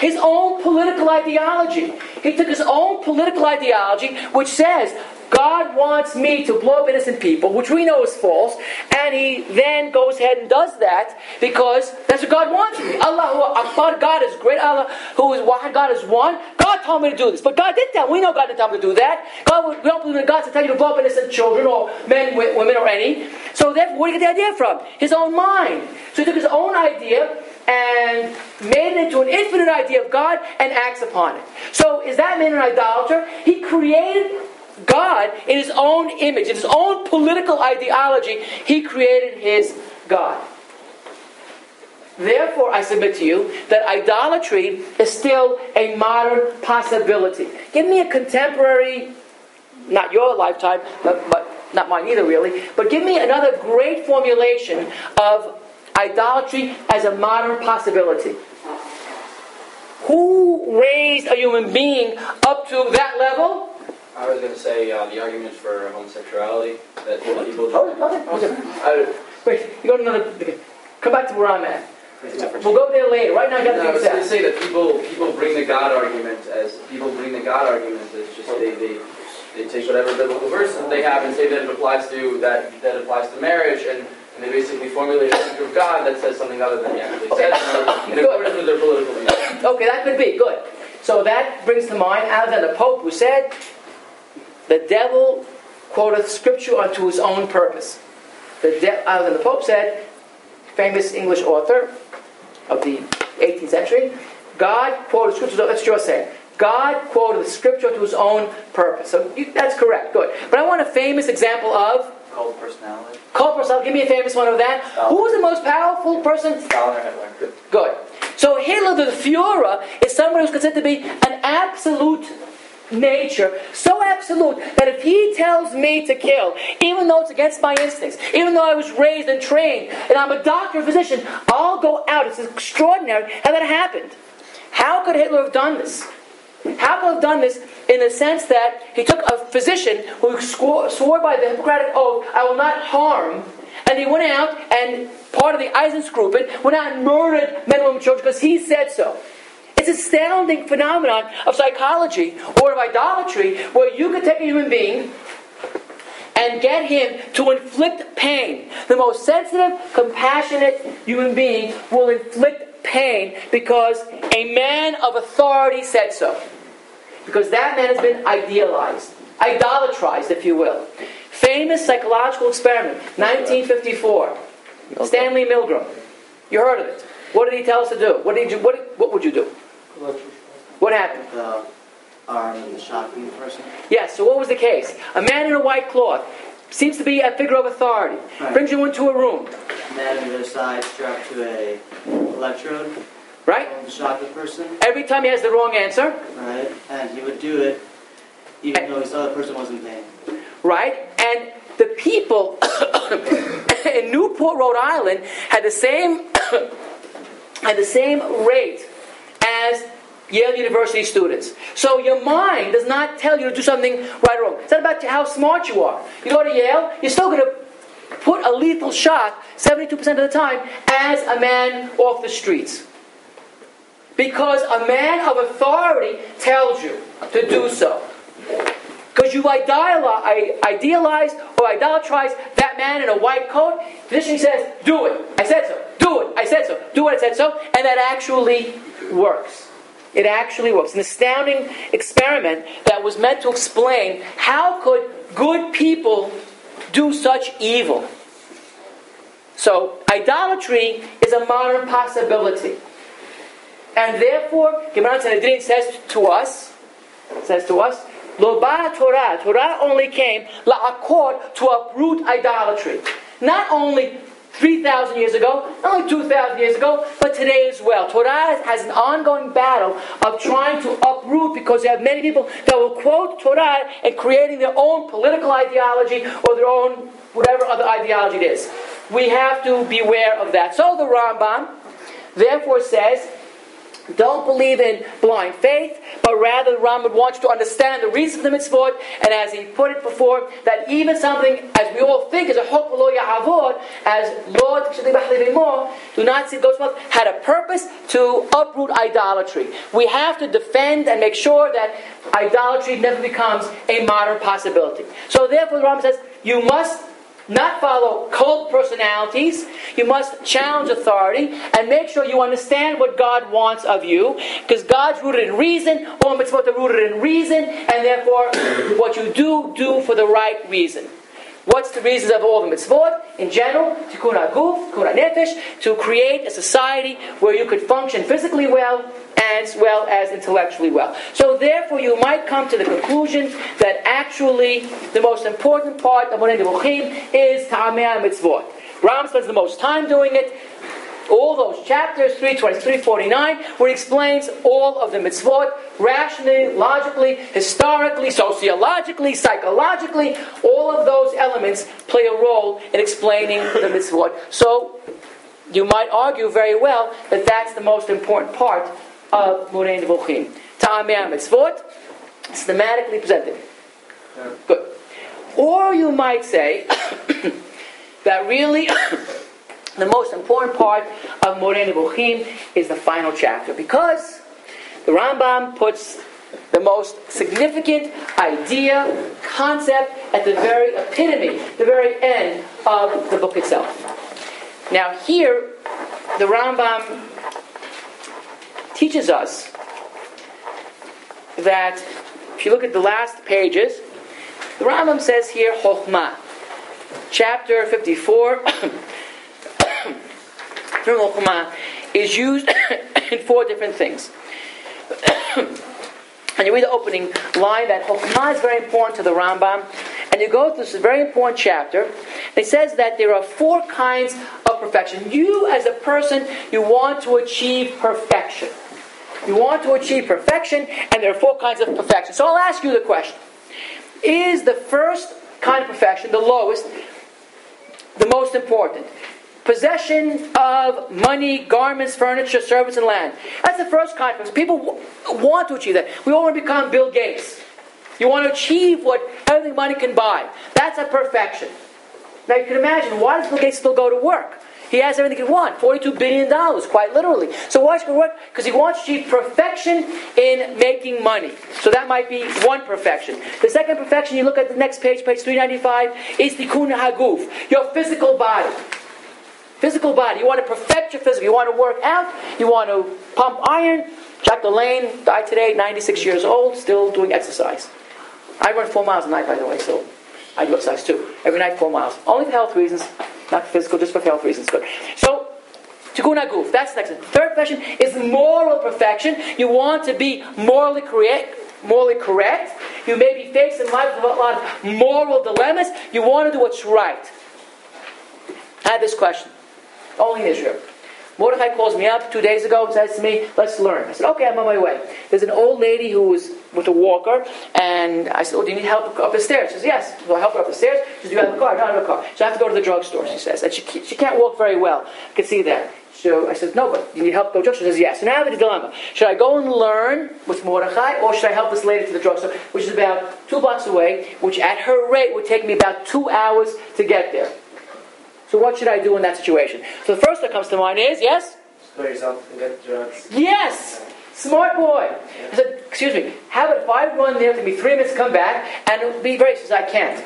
His own political ideology. He took his own political ideology, which says, God wants me to blow up innocent people, which we know is false, and he then goes ahead and does that because that's what God wants me. Allahu Akbar, God is great, Allah who is one, God is one. God told me to do this, but God did that. We know God didn't tell me to do that. God, we don't believe in God to tell you to blow up innocent children or men, women, or any. So therefore, where did he get the idea from? His own mind. So he took his own idea and made it into an infinite idea of God and acts upon it. So is that man an idolater? He created God in his own image, in his own political ideology. He created his God. Therefore, I submit to you that idolatry is still a modern possibility. Give me a contemporary, not your lifetime, but, but not mine either really, but give me another great formulation of idolatry as a modern possibility. Who raised a human being up to that level? I was going to say uh, the argument for homosexuality that people. Oh, okay. I, wait, you go to another. Okay. Come back to where I'm at. We'll go there later. Right now, I got to do that. I was going to say that people people bring the God argument as people bring the God argument as just they they, they take whatever biblical verse that they have and say that it applies to that that applies to marriage and. And they basically formulate a figure of God that says something other than he actually okay. says, in accordance with their political views. Okay, that could be, good. So that brings to mind Alexander Pope, who said, the devil quoteth scripture unto his own purpose. The de- Alexander Pope said, famous English author of the eighteenth century, God quoted scripture, that's what you're saying. God quoted the scripture to his own purpose. So you, that's correct, good. But I want a famous example of cult personality. Cult personality. Give me a famous one of that. Stalin. Who was the most powerful person? Stalin or Hitler. Good. Good. So Hitler, the Führer, is somebody who's considered to be an absolute nature, so absolute that if he tells me to kill, even though it's against my instincts, even though I was raised and trained, and I'm a doctor, a physician, I'll go out. It's extraordinary how that happened. How could Hitler have done this? How could have done this in the sense that he took a physician who swore, swore by the Hippocratic Oath, I will not harm, and he went out and part of the Eisensgruppen went out and murdered men, women, children because he said so. It's an astounding phenomenon of psychology or of idolatry where you could take a human being and get him to inflict pain. The most sensitive, compassionate human being will inflict pain because a man of authority said so. Because that man has been idealized, idolatrized, if you will. Famous psychological experiment, nineteen fifty-four. Milgram. Stanley Milgram. You heard of it. What did he tell us to do? What did you? What, what would you do? What happened? Uh, are in the shocking the person? Yes, so what was the case? A man in a white cloth seems to be a figure of authority. Right. Brings you into a room. A man on the other side strapped to a electrode. Right? And shock the person. Every time he has the wrong answer. Right. And he would do it even and, though he saw the person was in pain. Right. And the people in Newport, Rhode Island had the same had the same rate as Yale University students. So your mind does not tell you to do something right or wrong. It's not about how smart you are. You go to Yale, you're still going to put a lethal shot seventy-two percent of the time as a man off the streets. Because a man of authority tells you to do so. Because you've idealized or idolatrized that man in a white coat. Tradition says, do it. I said so. Do it. I said so. Do what I said so. And that actually works. It actually works. An astounding experiment that was meant to explain how could good people do such evil. So, idolatry is a modern possibility. And therefore, Gemara Sanhedrin says to us, says to us, Lo ba Torah, Torah only came la'akor to uproot idolatry. Not only three thousand years ago, not only two thousand years ago, but today as well. Torah has an ongoing battle of trying to uproot, because you have many people that will quote Torah and creating their own political ideology or their own whatever other ideology it is. We have to beware of that. So the Rambam therefore says, don't believe in blind faith, but rather the Rambam wants you to understand the reason for the mitzvot, and as he put it before, that even something, as we all think, is a hok v'lo ya'avod, as Lord do not see those months, had a purpose to uproot idolatry. We have to defend and make sure that idolatry never becomes a modern possibility. So therefore the Rambam says, you must not follow cult personalities. You must challenge authority and make sure you understand what God wants of you, because God's rooted in reason, all mitzvot are rooted in reason, and therefore what you do, do for the right reason. What's the reasons of all the mitzvot? In general, tikkun haguf, tikkun hanefesh, to create a society where you could function physically well, as well as intellectually well. So therefore you might come to the conclusion that actually the most important part of Moreh Nevuchim is Ta'amei HaMitzvot. Ram spends the most time doing it. All those chapters, three twenty-three forty-nine, where he explains all of the mitzvot, rationally, logically, historically, sociologically, psychologically, all of those elements play a role in explaining the mitzvot. So you might argue very well that that's the most important part of Moreh Nevuchim. Ta'amei HaMitzvot, it's thematically presented. Yeah. Good. Or you might say that really the most important part of Moreh Nevuchim is the final chapter, because the Rambam puts the most significant idea, concept at the very epitome, the very end of the book itself. Now here, the Rambam teaches us that if you look at the last pages, the Rambam says here, Chokhmah, chapter fifty-four, Chokhmah is used in four different things. And you read the opening line that Chokhmah is very important to the Rambam, and you go through this very important chapter. It says that there are four kinds of perfection. You, as a person, you want to achieve perfection. You want to achieve perfection, and there are four kinds of perfection. So I'll ask you the question. Is the first kind of perfection, the lowest, the most important? Possession of money, garments, furniture, service, and land. That's the first kind of perfection. People w- want to achieve that. We all want to become Bill Gates. You want to achieve what everything money can buy. That's a perfection. Now you can imagine, why does Bill Gates still go to work? He has everything he wants, forty-two billion dollars, quite literally. So why should he work? Because he wants to achieve perfection in making money. So that might be one perfection. The second perfection, you look at the next page, page three ninety-five, is tikkun haguf, your physical body. Physical body. You want to perfect your physical. You want to work out. You want to pump iron. Doctor Lane died today, ninety-six years old, still doing exercise. I run four miles a night, by the way, so I do exercise too. Every night, four miles. Only for health reasons. Not physical, just for health reasons. Good. So, tikkun haguf, that's the next one. Third perfection is moral perfection. You want to be morally correct, morally correct. You may be faced in life with a lot of moral dilemmas. You want to do what's right. I had this question. Only in Israel. Mordechai calls me up two days ago and says to me, let's learn. I said, okay, I'm on my way. There's an old lady who was with a walker, and I said, oh, do you need help up the stairs? She says, yes. So I help her up the stairs. She says, do you have a car? No, I don't have a car. So I have to go to the drugstore, she says. And she she can't walk very well. I can see that. So I said, no, but do you need help go to the drugstore? She says, yes. So now I have a dilemma. Should I go and learn with Mordechai, or should I help this lady to the drugstore, which is about two blocks away, which at her rate would take me about two hours to get there? So what should I do in that situation? So the first that comes to mind is, yes? Square yourself and get drugs. Yes! Smart boy! I said, excuse me, how about if I run there, it'll be three minutes to come back, and it'll be very, she says, I can't.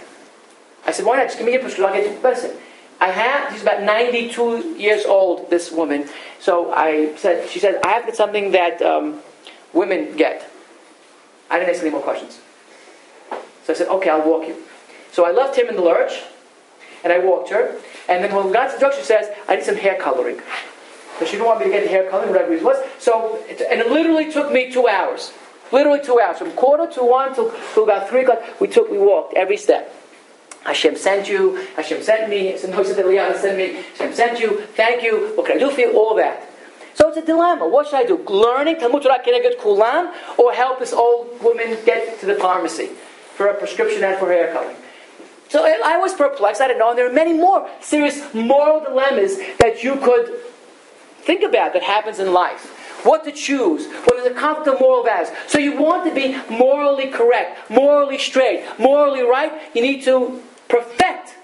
I said, why not? Just give me your prescription, I'll get you medicine. I have, she's about ninety-two years old, this woman. So I said, she said, I have to get something that um, women get. I didn't ask any more questions. So I said, okay, I'll walk you. So I left him in the lurch, and I walked her. And then when we got to the drugstore, she says, I need some hair coloring. But she didn't want me to get the hair coloring, whatever it was. So, it, and it literally took me two hours. Literally two hours. From quarter to one till, till about three o'clock, we took, we walked every step. Hashem sent you. Hashem sent me. No, said Eliana sent me. Hashem sent you. Thank you. What can I do for you? All that. So it's a dilemma. What should I do? Learning, Talmud Torah Keneget Kulam, or help this old woman get to the pharmacy for a prescription and for hair coloring? So I was perplexed. I didn't know. And there are many more serious moral dilemmas that you could think about that happens in life. What to choose. What is a conflict of moral values. So you want to be morally correct, morally straight, morally right. You need to perfect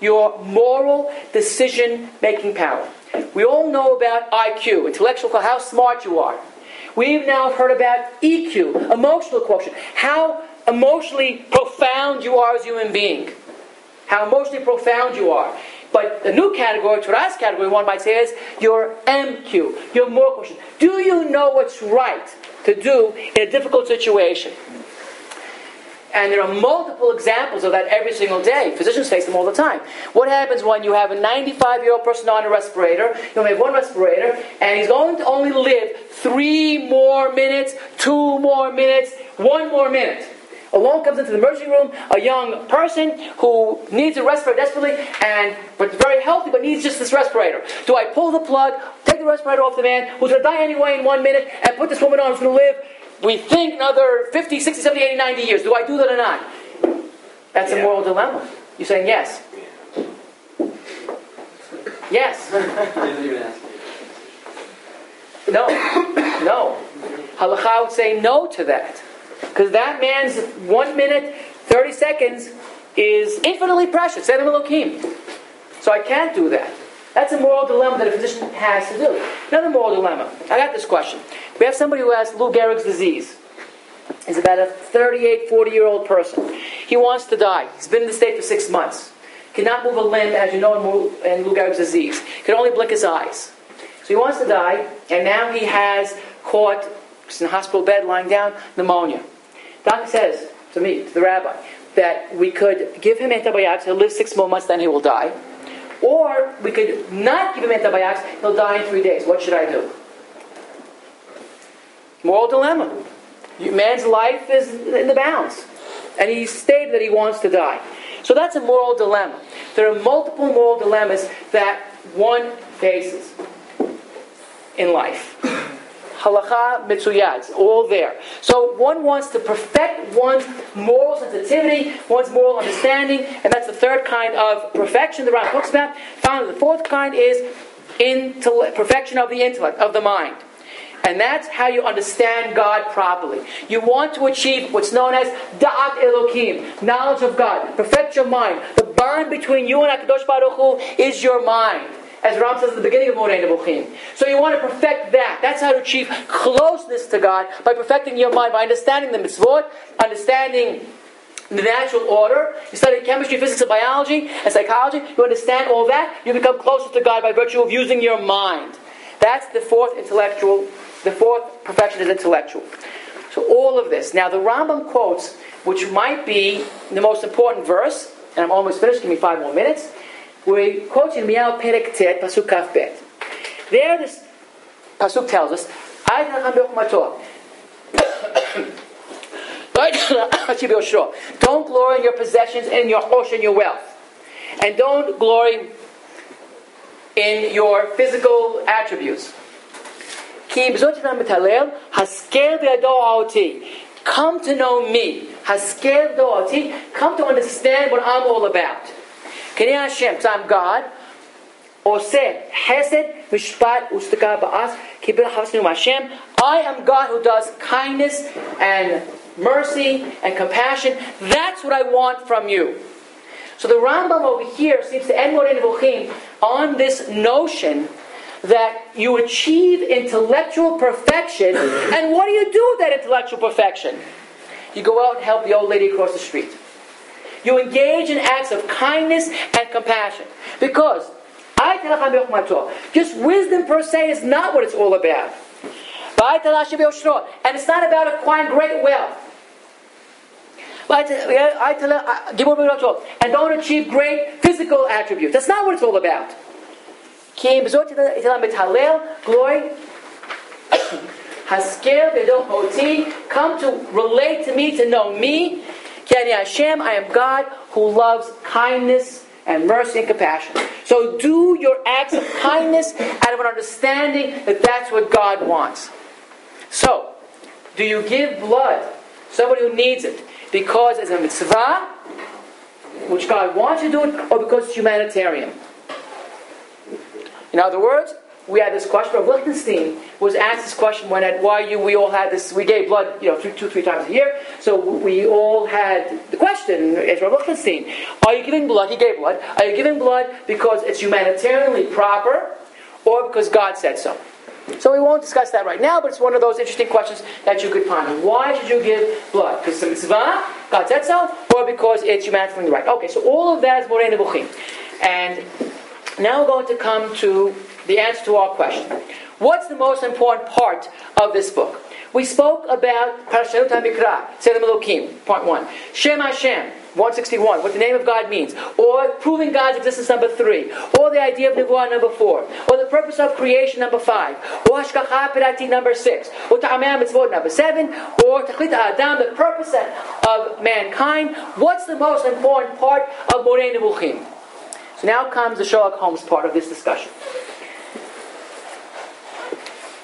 your moral decision-making power. We all know about I Q, intellectual, how smart you are. We've now heard about E Q, emotional quotient, how emotionally profound you are as a human being. How emotionally profound you are. But the new category, Torah's category, one might say, is your M Q, your moral quotient. Do you know what's right to do in a difficult situation? And there are multiple examples of that every single day. Physicians face them all the time. What happens when you have a ninety-five-year-old person on a respirator, you only have one respirator, and he's going to only live three more minutes, two more minutes, one more minute. Along comes into the emergency room a young person who needs a respirator desperately, and but very healthy, but needs just this respirator. Do I pull the plug, take the respirator off the man, who's going to die anyway in one minute, and put this woman on who's going to live, we think, another fifty, sixty, seventy, eighty, ninety years? Do I do that or not? That's yeah. a moral dilemma. You're saying yes. Yeah. Yes. No. No. Halakha would say no to that. Because that man's one minute, thirty seconds is infinitely precious. Said Elohim. So I can't do that. That's a moral dilemma that a physician has to do. Another moral dilemma. I got this question. We have somebody who has Lou Gehrig's disease. He's about a thirty-eight, forty-year-old person. He wants to die. He's been in the state for six months. Cannot move a limb, as you know, in Lou Gehrig's disease. Can only blink his eyes. So he wants to die, and now he has caught, he's in a hospital bed lying down, pneumonia. Doctor says to me, to the rabbi, that we could give him antibiotics, he'll live six more months, then he will die. Or we could not give him antibiotics, he'll die in three days. What should I do? Moral dilemma. Man's life is in the bounds. And he stated that he wants to die. So that's a moral dilemma. There are multiple moral dilemmas that one faces in life. Halakha, mitzuyah, it's all there. So one wants to perfect one's moral sensitivity, one's moral understanding, and that's the third kind of perfection the Rambam talks about. Finally, the fourth kind is intellect, perfection of the intellect, of the mind. And that's how you understand God properly. You want to achieve what's known as Da'at Elohim, knowledge of God. Perfect your mind. The bond between you and HaKadosh Baruch Hu is your mind. As Ram says at the beginning of Moreh Nevuchim. So you want to perfect that. That's how to achieve closeness to God, by perfecting your mind, by understanding the mitzvot, understanding the natural order. You study chemistry, physics, and biology, and psychology. You understand all that. You become closer to God by virtue of using your mind. That's the fourth intellectual, the fourth perfection is intellectual. So all of this. Now the Rambam quotes, which might be the most important verse, and I'm almost finished, give me five more minutes. We quote in Mial Perek Tet, Pasuk Kaf Bet. There this Pasuk tells us, Don't glory in your possessions and your chosh and your wealth. And don't glory in your physical attributes. Come to know me. Come to understand what I'm all about. So I'm God. I am God who does kindness and mercy and compassion. That's what I want from you. So the Rambam over here seems to end Moreh Nevuchim on this notion that you achieve intellectual perfection, and what do you do with that intellectual perfection? You go out and help the old lady across the street. You engage in acts of kindness and compassion. Because just wisdom per se is not what it's all about. And it's not about acquiring great wealth. And don't achieve great physical attributes. That's not what it's all about. Glory. Come to relate to me, to know me. I am God who loves kindness and mercy and compassion. So do your acts of kindness out of an understanding that that's what God wants. So, do you give blood to somebody who needs it because it's a mitzvah, which God wants you to do it, or because it's humanitarian? In other words, we had this question. Rabbi Lichtenstein was asked this question when at Y U we all had this. We gave blood, you know, two, two, three times a year. So we all had the question. It's Rabbi Lichtenstein. Are you giving blood? He gave blood. Are you giving blood because it's humanitarianly proper, or because God said so? So we won't discuss that right now. But it's one of those interesting questions that you could ponder. Why should you give blood? Because it's a mitzvah, God said so, or because it's humanitarianly right? Okay. So all of that is Moreh Nevuchim, and now we're going to come to the answer to our question. What's the most important part of this book? We spoke about Parshanut HaMikra, Tzelem Elokim, part one. Shem Hashem, one sixty-one, what the name of God means. Or proving God's existence, number three. Or the idea of Nebuah, number four. Or the purpose of creation, number five. Or Hashkacha Pirati, number six. Or Ta'amei HaMitzvot, number seven. Or Tachlit HaAdam, the purpose of mankind. What's the most important part of Moreh Nevuchim? So now comes the Sherlock Holmes part of this discussion.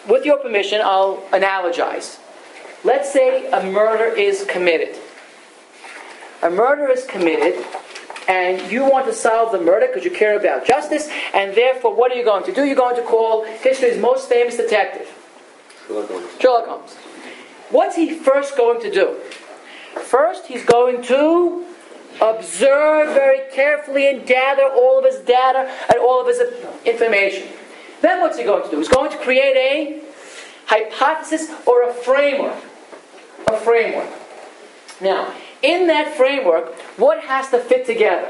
With your permission, I'll analogize. Let's say a murder is committed. A murder is committed, and you want to solve the murder because you care about justice, and therefore, what are you going to do? You're going to call history's most famous detective, Sherlock Holmes. Sherlock Holmes. What's he first going to do? First, he's going to observe very carefully and gather all of his data and all of his information. Then what's he going to do? He's going to create a hypothesis or a framework. A framework. Now, in that framework, what has to fit together?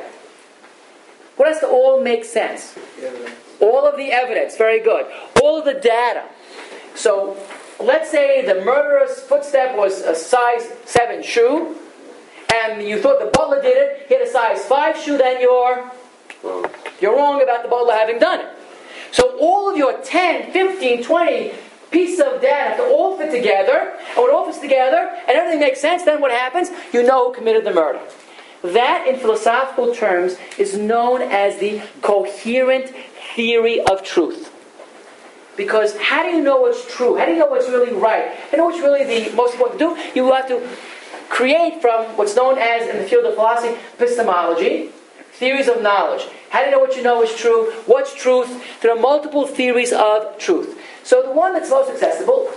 What has to all make sense? All of the evidence. Very good. All of the data. So, let's say the murderer's footstep was a size seven shoe, and you thought the butler did it. He had a size five shoe, then you're, you're wrong about the butler having done it. So all of your ten, fifteen, twenty pieces of data have to all fit together, and when it all fits together, and everything makes sense, then what happens? You know who committed the murder. That, in philosophical terms, is known as the coherent theory of truth. Because how do you know what's true? How do you know what's really right? You know what's really the most important to do? You have to create from what's known as, in the field of philosophy, epistemology, theories of knowledge. How do you know what you know is true? What's truth? There are multiple theories of truth. So the one that's most accessible,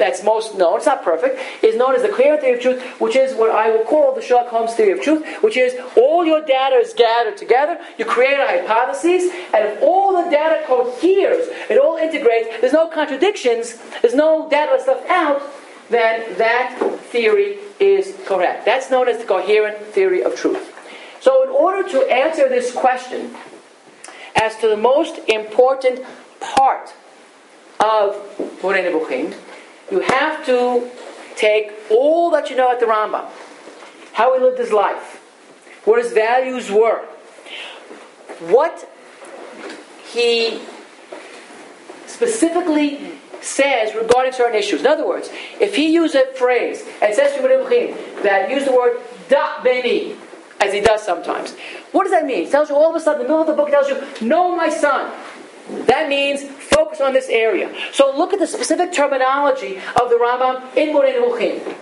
that's most known, it's not perfect, is known as the coherent theory of truth, which is what I will call the Sherlock Holmes theory of truth, which is all your data is gathered together, you create a hypothesis, and if all the data coheres, it all integrates, there's no contradictions, there's no data that's left out, then that theory is correct. That's known as the coherent theory of truth. So in order to answer this question as to the most important part of Moreh Nevuchim, you have to take all that you know at the Rambam, how he lived his life, what his values were, what he specifically says regarding certain issues. In other words, if he uses a phrase and says to Nevuchim that use the word da beni, as he does sometimes, what does that mean? It tells you all of a sudden, in the middle of the book, it tells you, know my son. That means focus on this area. So look at the specific terminology of the Rambam in Moreh Nevuchim.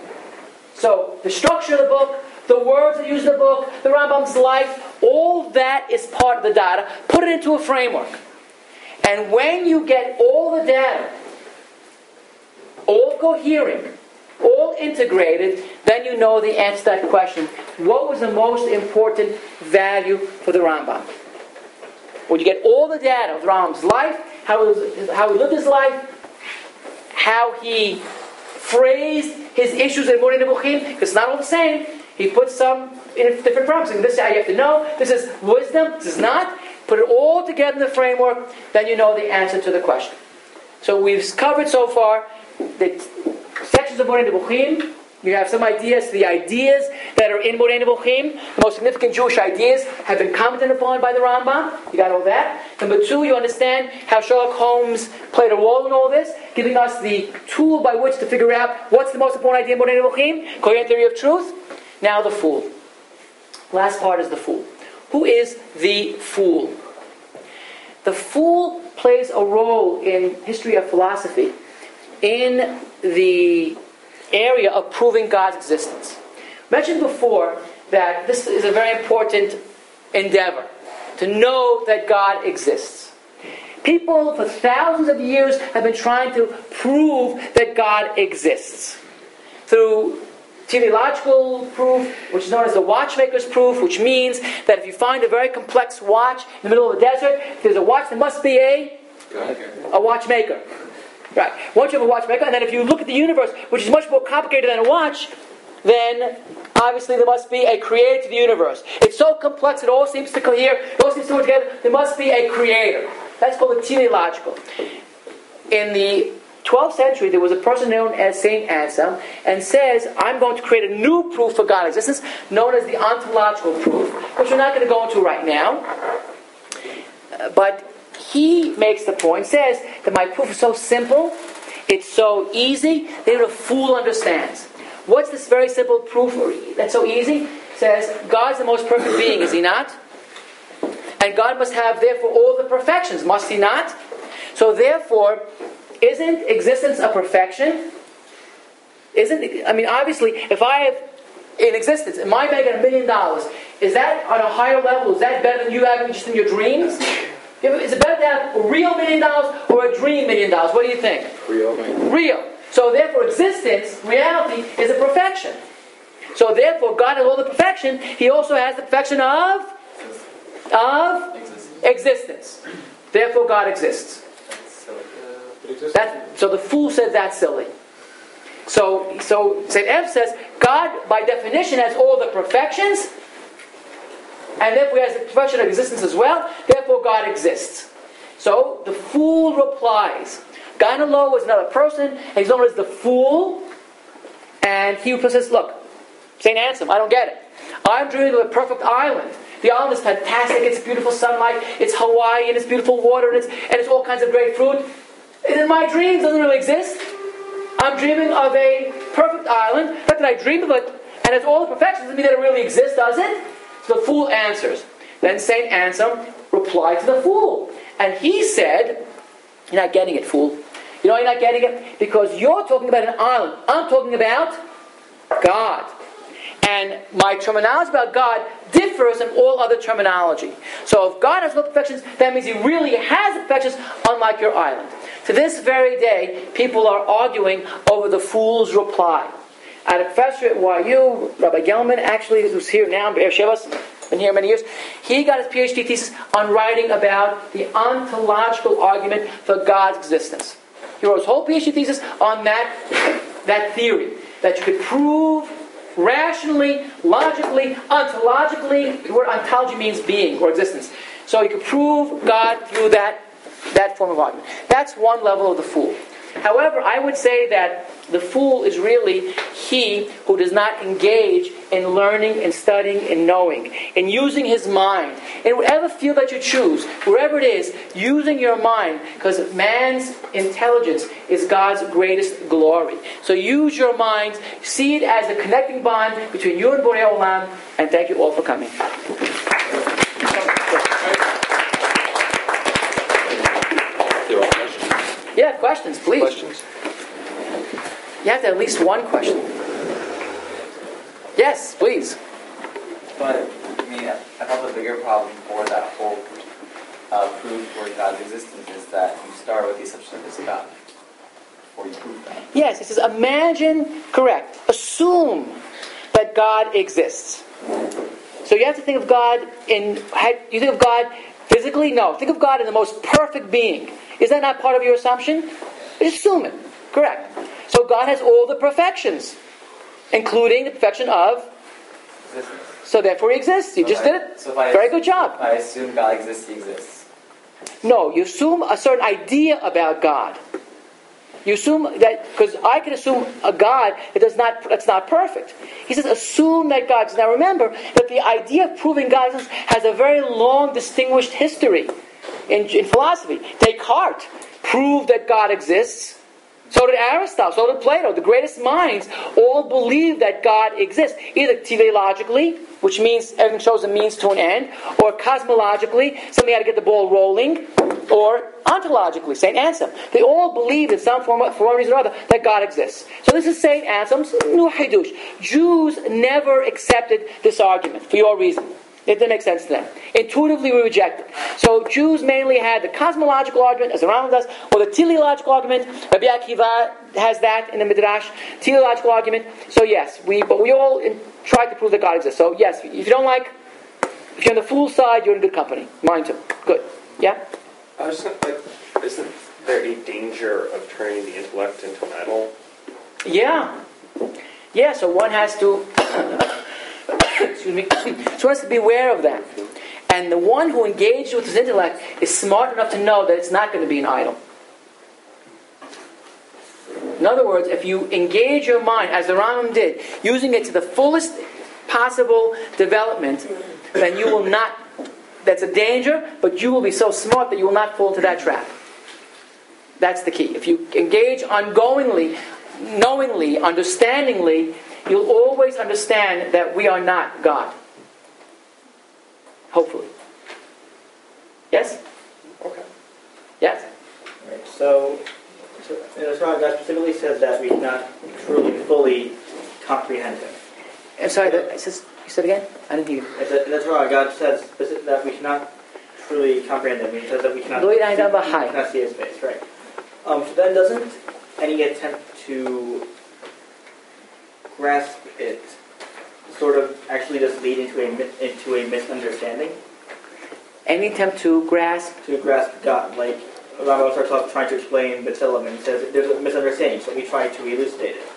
So the structure of the book, the words that use the book, the Rambam's life, all that is part of the data. Put it into a framework. And when you get all the data, all coherent, all integrated, then you know the answer to that question. What was the most important value for the Rambam? When you get all the data of the Rambam's life, how he, how he lived his life, how he phrased his issues in Moreh Nevuchim, because it's not all the same. He puts some in different problems. This is how you have to know. This is wisdom. This is not. Put it all together in the framework, then you know the answer to the question. So we've covered so far the sections of Moreh Nevuchim. You have some ideas. The ideas that are in Moreh Nevuchim, the most significant Jewish ideas, have been commented upon by the Rambam. You got all that. Number two, you understand how Sherlock Holmes played a role in all this, giving us the tool by which to figure out what's the most important idea in Moreh Nevuchim, coherent theory of truth. Now the fool. Last part is the fool. Who is the fool? The fool plays a role in history of philosophy in the area of proving God's existence. I mentioned before that this is a very important endeavor, to know that God exists. People for thousands of years have been trying to prove that God exists through teleological proof, which is known as the watchmaker's proof, which means that if you find a very complex watch in the middle of the desert, if there's a watch, there must be a, a watchmaker. Right. Once you have a watchmaker, and then if you look at the universe, which is much more complicated than a watch, then obviously there must be a creator to the universe. It's so complex, it all seems to cohere, it all seems to work together. There must be a creator. That's called the teleological. In the twelfth century, there was a person known as Saint Anselm, and says, I'm going to create a new proof for God's existence, known as the ontological proof, which we're not going to go into right now. But he makes the point, says that my proof is so simple, it's so easy, that even a fool understands. What's this very simple proof that's so easy? Says, God's the most perfect being, is he not? And God must have, therefore, all the perfections, must he not? So therefore, isn't existence a perfection? Isn't, I mean, obviously, if I have in existence, am I making a million dollars? Is that on a higher level? Is that better than you having just in your dreams? Is it better to have a real million dollars or a dream million dollars? What do you think? Real. Real. So therefore existence, reality, is a perfection. So therefore God has all the perfection. He also has the perfection of, of existence. existence. Therefore God exists. That's, so the fool says that's silly. So, so Saint F says God by definition has all the perfections. And therefore, he has the perfection of existence as well. Therefore, God exists. So, the fool replies. Gynalo is another person. He's known as the fool. And he says, look, Saint Anselm, I don't get it. I'm dreaming of a perfect island. The island is fantastic. It's beautiful sunlight. It's Hawaii, and it's beautiful water, and it's, and it's all kinds of great fruit. And in my dreams, doesn't really exist. I'm dreaming of a perfect island. Not that I dream of it, and it's all the perfections. Doesn't mean that it really exists, does it? The fool answers. Then Saint Anselm replied to the fool. And he said, you're not getting it, fool. You know you're not getting it? Because you're talking about an island. I'm talking about God. And my terminology about God differs from all other terminology. So if God has no perfections, that means he really has perfections, unlike your island. To this very day, people are arguing over the fool's reply. At a professor at Y U, Rabbi Gelman, actually, who's here now, Be'er Shevas, been here many years, he got his PhD thesis on writing about the ontological argument for God's existence. He wrote his whole PhD thesis on that, that theory, that you could prove rationally, logically, ontologically, the word ontology means being or existence. So you could prove God through that, that form of argument. That's one level of the fool. However, I would say that the fool is really he who does not engage in learning and studying and knowing, in using his mind, in whatever field that you choose, wherever it is, using your mind, because man's intelligence is God's greatest glory. So use your minds, see it as the connecting bond between you and Borei Olam, and thank you all for coming. Yeah, questions, please. Questions. You have to have at least one question. Yes, please. But, I mean, I thought the bigger problem for that whole uh, proof for God's existence is that you start with the assumption that it's God before you prove that. Yes, it says, imagine, correct, assume that God exists. So you have to think of God in, you think of God physically? No. Think of God in the most perfect being. Is that not part of your assumption? Assume it. Correct. So God has all the perfections, including the perfection of existence. So therefore he exists. You so just I, did it. So Very I, good job. If I assume God exists, he exists. No, you assume a certain idea about God. You assume that, because I can assume a God that does not, that's not perfect. He says, assume that God exists. Now remember that the idea of proving God exists has a very long, distinguished history in, in philosophy. Descartes proved that God exists. So did Aristotle, so did Plato. The greatest minds all believe that God exists, either teleologically, which means everything shows a means to an end, or cosmologically, something had to get the ball rolling, or ontologically, Saint Anselm. They all believe in some form, for one reason or other, that God exists. So this is Saint Anselm's new Hidush. Jews never accepted this argument for your reason. It didn't make sense to them. Intuitively, we reject it. So Jews mainly had the cosmological argument, as the Rambam does, or the teleological argument. Rabbi Akiva has that in the Midrash, teleological argument. So yes, we but we all in, tried to prove that God exists. So yes, if you don't like, if you're on the fool side, you're in good company. Mine too. Good. Yeah? I was just like, isn't there a danger of turning the intellect into an idol? Yeah. Yeah, so one has to... Excuse me. So one has to beware of that. And the one who engages with his intellect is smart enough to know that it's not going to be an idol. In other words, if you engage your mind, as the Rambam did, using it to the fullest possible development, then you will not, that's a danger, but you will be so smart that you will not fall into that trap. That's the key. If you engage ongoingly, knowingly, understandingly, you'll always understand that we are not God. Hopefully. Yes? Okay. Yes? Right. So, so you know, so God specifically says that we cannot truly, fully comprehend Him. I'm sorry, that, it says, you said it again? I didn't hear you. It, that's wrong. God says that we cannot truly comprehend Him. He says that we cannot, see, we cannot see His face. Right. Um, so then doesn't any attempt to grasp it sort of actually just lead into a into a misunderstanding? Any attempt to grasp? To grasp God. Like, Rambam starts off trying to explain B'Tselem and says there's a misunderstanding, so we try to elucidate it.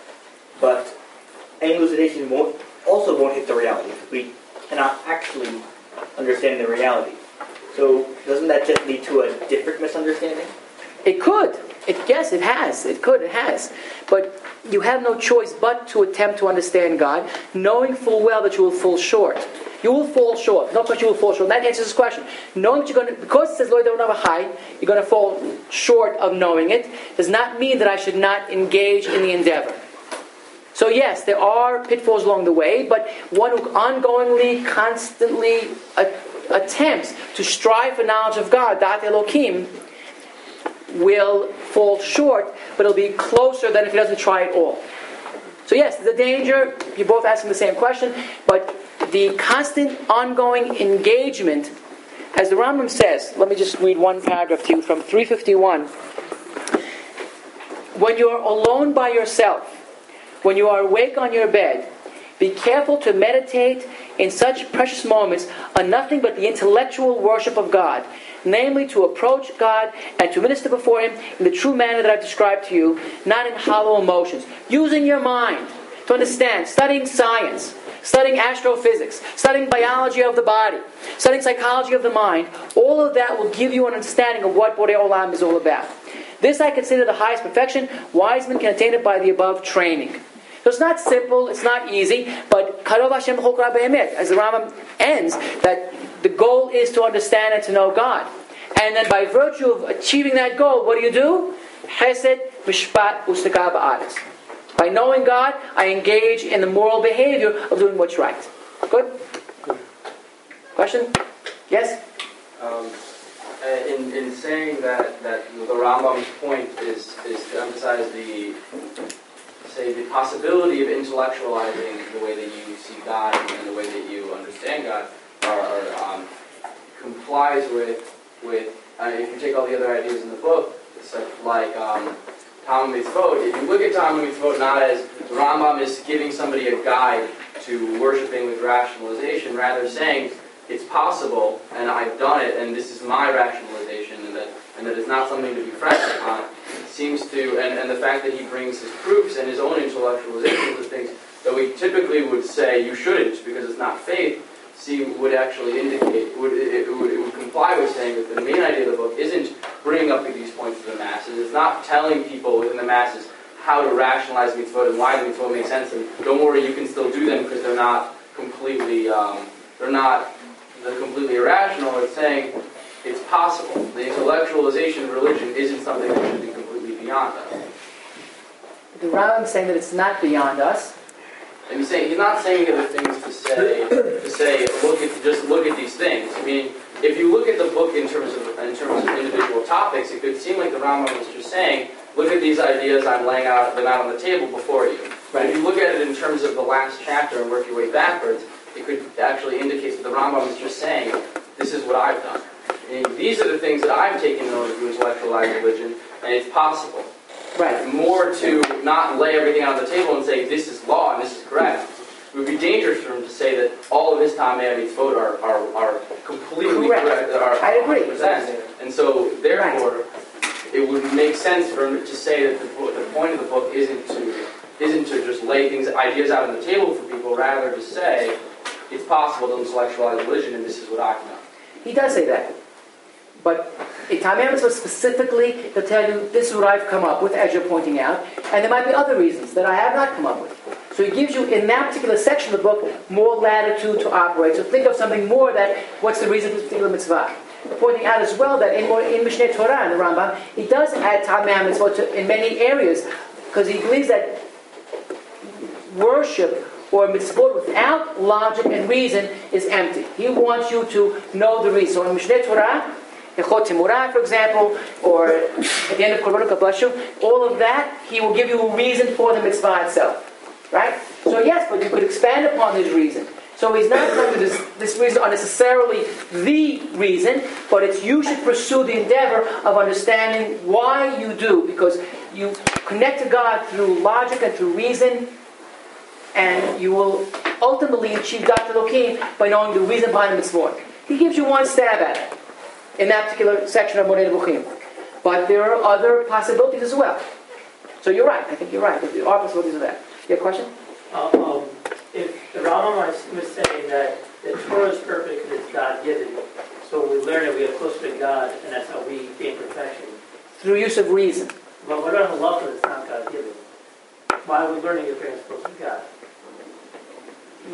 But any elucidation won't, also won't hit the reality. We cannot actually understand the reality. So doesn't that just lead to a different misunderstanding? It could. It, yes, it has. It could. It has. But you have no choice but to attempt to understand God, knowing full well that you will fall short. You will fall short. No question you will fall short. That answers this question. Knowing that you're going to, because it says, Lord, don't have a high, you're going to fall short of knowing it, does not mean that I should not engage in the endeavor. So yes, there are pitfalls along the way, but one who ongoingly, constantly a- attempts to strive for knowledge of God, Dat Elohim, will fall short, but it'll be closer than if he doesn't try at all. So yes, the danger, you're both asking the same question, but the constant ongoing engagement, as the Rambam says, let me just read one paragraph to you from three fifty-one. When you are alone by yourself, when you are awake on your bed, be careful to meditate in such precious moments on nothing but the intellectual worship of God, namely to approach God and to minister before Him in the true manner that I've described to you, not in hollow emotions. Using your mind to understand, studying science, studying astrophysics, studying biology of the body, studying psychology of the mind, all of that will give you an understanding of what Borei Olam is all about. This I consider the highest perfection. Wise men can attain it by the above training. So it's not simple, it's not easy, but Karov Hashem Chol Kol HaBehemet, as the Rambam ends, that The goal is to understand and to know God. And then by virtue of achieving that goal, what do you do? Chesed, mishpat, ustakah ba'aretz. By knowing God, I engage in the moral behavior of doing what's right. Good? Good. Question? Yes? Um, in, in saying that, that the Rambam's point is, is to emphasize the, say, the possibility of intellectualizing the way that you see God and the way that you understand God, or, or um, complies with, with I mean, if you take all the other ideas in the book, so like um, Talmud Mitzvot, if you look at Talmud Mitzvot not as the Rambam is giving somebody a guide to worshiping with rationalization, rather saying it's possible and I've done it and this is my rationalization and that and that it's not something to be fretted upon, seems to, and, and the fact that he brings his proofs and his own intellectualizations of things that we typically would say you shouldn't because it's not faith, see, would actually indicate, would it, it, would, it would comply with saying that the main idea of the book isn't bringing up these points to the masses, it's not telling people within the masses how to rationalize mitzvot and why the mitzvot make sense, and don't worry, you can still do them because they're not completely, um, they're not they're completely irrational, it's saying it's possible. The intellectualization of religion isn't something that should be completely beyond us. The Rambam is saying that it's not beyond us. And he's saying he's not saying other things to say to say look at just look at these things. I mean, if you look at the book in terms of in terms of individual topics, it could seem like the Rambam was just saying, look at these ideas I'm laying out them out on the table before you. But if you look at it in terms of the last chapter and work your way backwards, it could actually indicate that the Rambam is just saying, this is what I've done. And these are the things that I've taken in order to intellectualize religion, and it's possible. Right. More to not lay everything out on the table and say, this is law and this is correct. It would be dangerous for him to say that all of his time and his vote are, are, are completely correct. correct are I agree. one hundred percent. And so, therefore, right. It would make sense for him to say that the, the point of the book isn't to isn't to just lay things, ideas out on the table for people, rather to say, it's possible to intellectualize religion and this is what I can know. He does say that. But a Tamei Mitzvah specifically to tell you this is what I've come up with, as you're pointing out, and there might be other reasons that I have not come up with. So he gives you, in that particular section of the book, more latitude to operate. So think of something more that, what's the reason for this particular mitzvah? Pointing out as well that in, in Mishneh Torah and the Rambam, he does add Tamei Mitzvah in many areas, because he believes that worship or mitzvot without logic and reason is empty. He wants you to know the reason. So in Mishneh Torah, for example, or at the end of Korban HaKadoshim, all of that, he will give you a reason for the mitzvah itself. Right? So yes, but you could expand upon his reason. So he's not telling you this, this reason are necessarily the reason, but it's you should pursue the endeavor of understanding why you do, because you connect to God through logic and through reason, and you will ultimately achieve Doctor Lokim by knowing the reason behind the mitzvah. He gives you one stab at it in that particular section of Moreh Nevuchim. But there are other possibilities as well. So you're right. I think you're right. There are possibilities of that. You have a question? Uh, um, if the Rambam was saying that the Torah is perfect because it's God-given, so when we learn it, we get closer to God, and that's how we gain perfection. Through use of reason. But what about halacha that's not God-given? Why are we learning it if it's closer to God?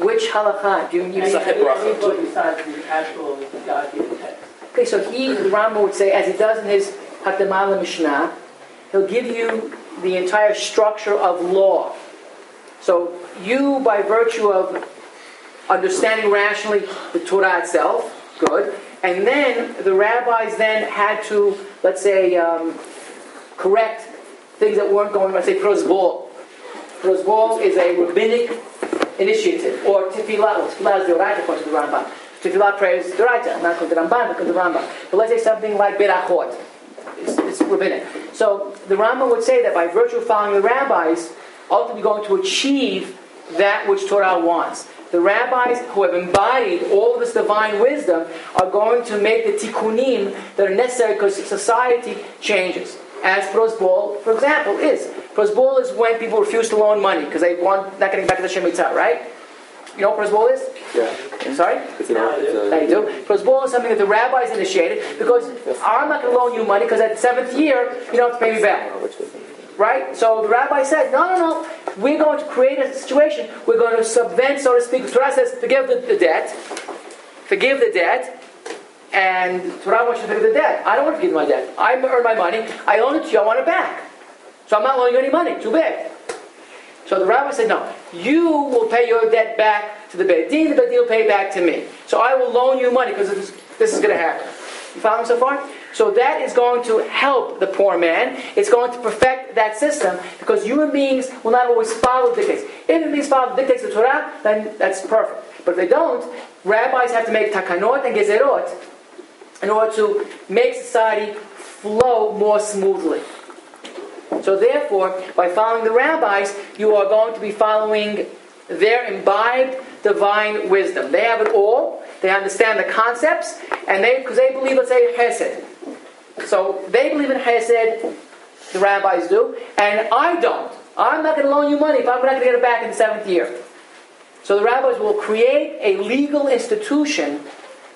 Which halakha do you mean? Besides the actual God-given text. Okay, so he, the Rambam would say, as he does in his Hakdamah Mishnah, he'll give you the entire structure of law. So you, by virtue of understanding rationally the Torah itself, good, and then the rabbis then had to, let's say, um, correct things that weren't going, let's say, Prosbol. Prosbol is a rabbinic initiative, or Tefillah, Tefillah is the oraita according to the Rambam. Tefillah prayers, I'm not going to Ramban, but the Rambam. But let's say something like Berachot. It's, it's rabbinic. So the Rambam would say that by virtue of following the rabbis, ultimately going to achieve that which Torah wants. The rabbis who have embodied all of this divine wisdom are going to make the tikkunim that are necessary because society changes. As Prosbol, for example, is. Prosbol is when people refuse to loan money because they want not getting back to the Shemitah, right? You know what prosbol is? Yeah. I'm sorry? It's not, it's not, I do. Prosbol is something that the rabbis initiated because I'm not going to loan you money because at the seventh year, you don't have to pay me back. Right? So the rabbi said, no, no, no. We're going to create a situation. We're going to subvent, so to speak. Torah says, forgive the, the debt. forgive the debt, and Torah wants you to forgive the debt. I don't want to forgive my debt. I earned my money. I own it to you. I want it back. So I'm not loaning you any money. Too bad. So the rabbi said, no, you will pay your debt back to the Beit Din. The Beit Din will pay back to me. So I will loan you money because this, this is going to happen. You following so far? So that is going to help the poor man. It's going to perfect that system because human beings will not always follow the dictates. If human beings follow the dictates of Torah, then that's perfect. But if they don't, rabbis have to make takanot and gezerot in order to make society flow more smoothly. So therefore, by following the rabbis, you are going to be following their imbibed divine wisdom. They have it all. They understand the concepts, and they because they believe, let's say, chesed. So they believe in chesed, the rabbis do, and I don't. I'm not going to loan you money if I'm not going to get it back in the seventh year. So the rabbis will create a legal institution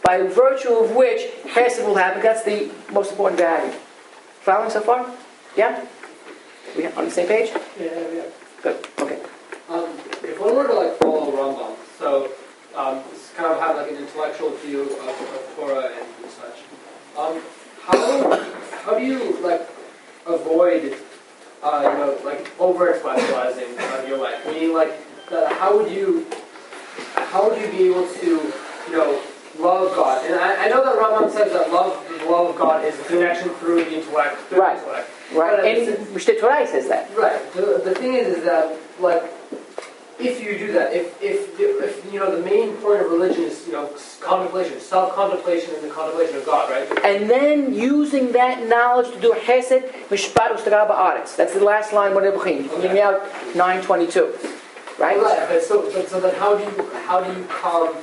by virtue of which chesed will happen. That's the most important value. Following so far? Yeah? We on the same page? Yeah, yeah. Good. Okay. Um, if one were to like follow Rambam, so um, this kind of have like an intellectual view of, of Torah and such. Um, how how do you like avoid uh, you know like over intellectualizing uh, your life? Meaning like uh, how would you how would you be able to you know love God? And I, I know that Rambam says that love love of God is the connection through the intellect. Through right. The intellect. Right, and Mishneh Torah says that. Right. The, the thing is, is that like, if you do that, if if if you know, the main point of religion is you know contemplation, self-contemplation, and the contemplation of God, right? And then using that knowledge to do Chesed, Mishpat U'Stara Ba'aretz. That's the last line. Moreh Nevuchim. You bring me out nine twenty-two, right? Right. But so, but so then, how do you how do you come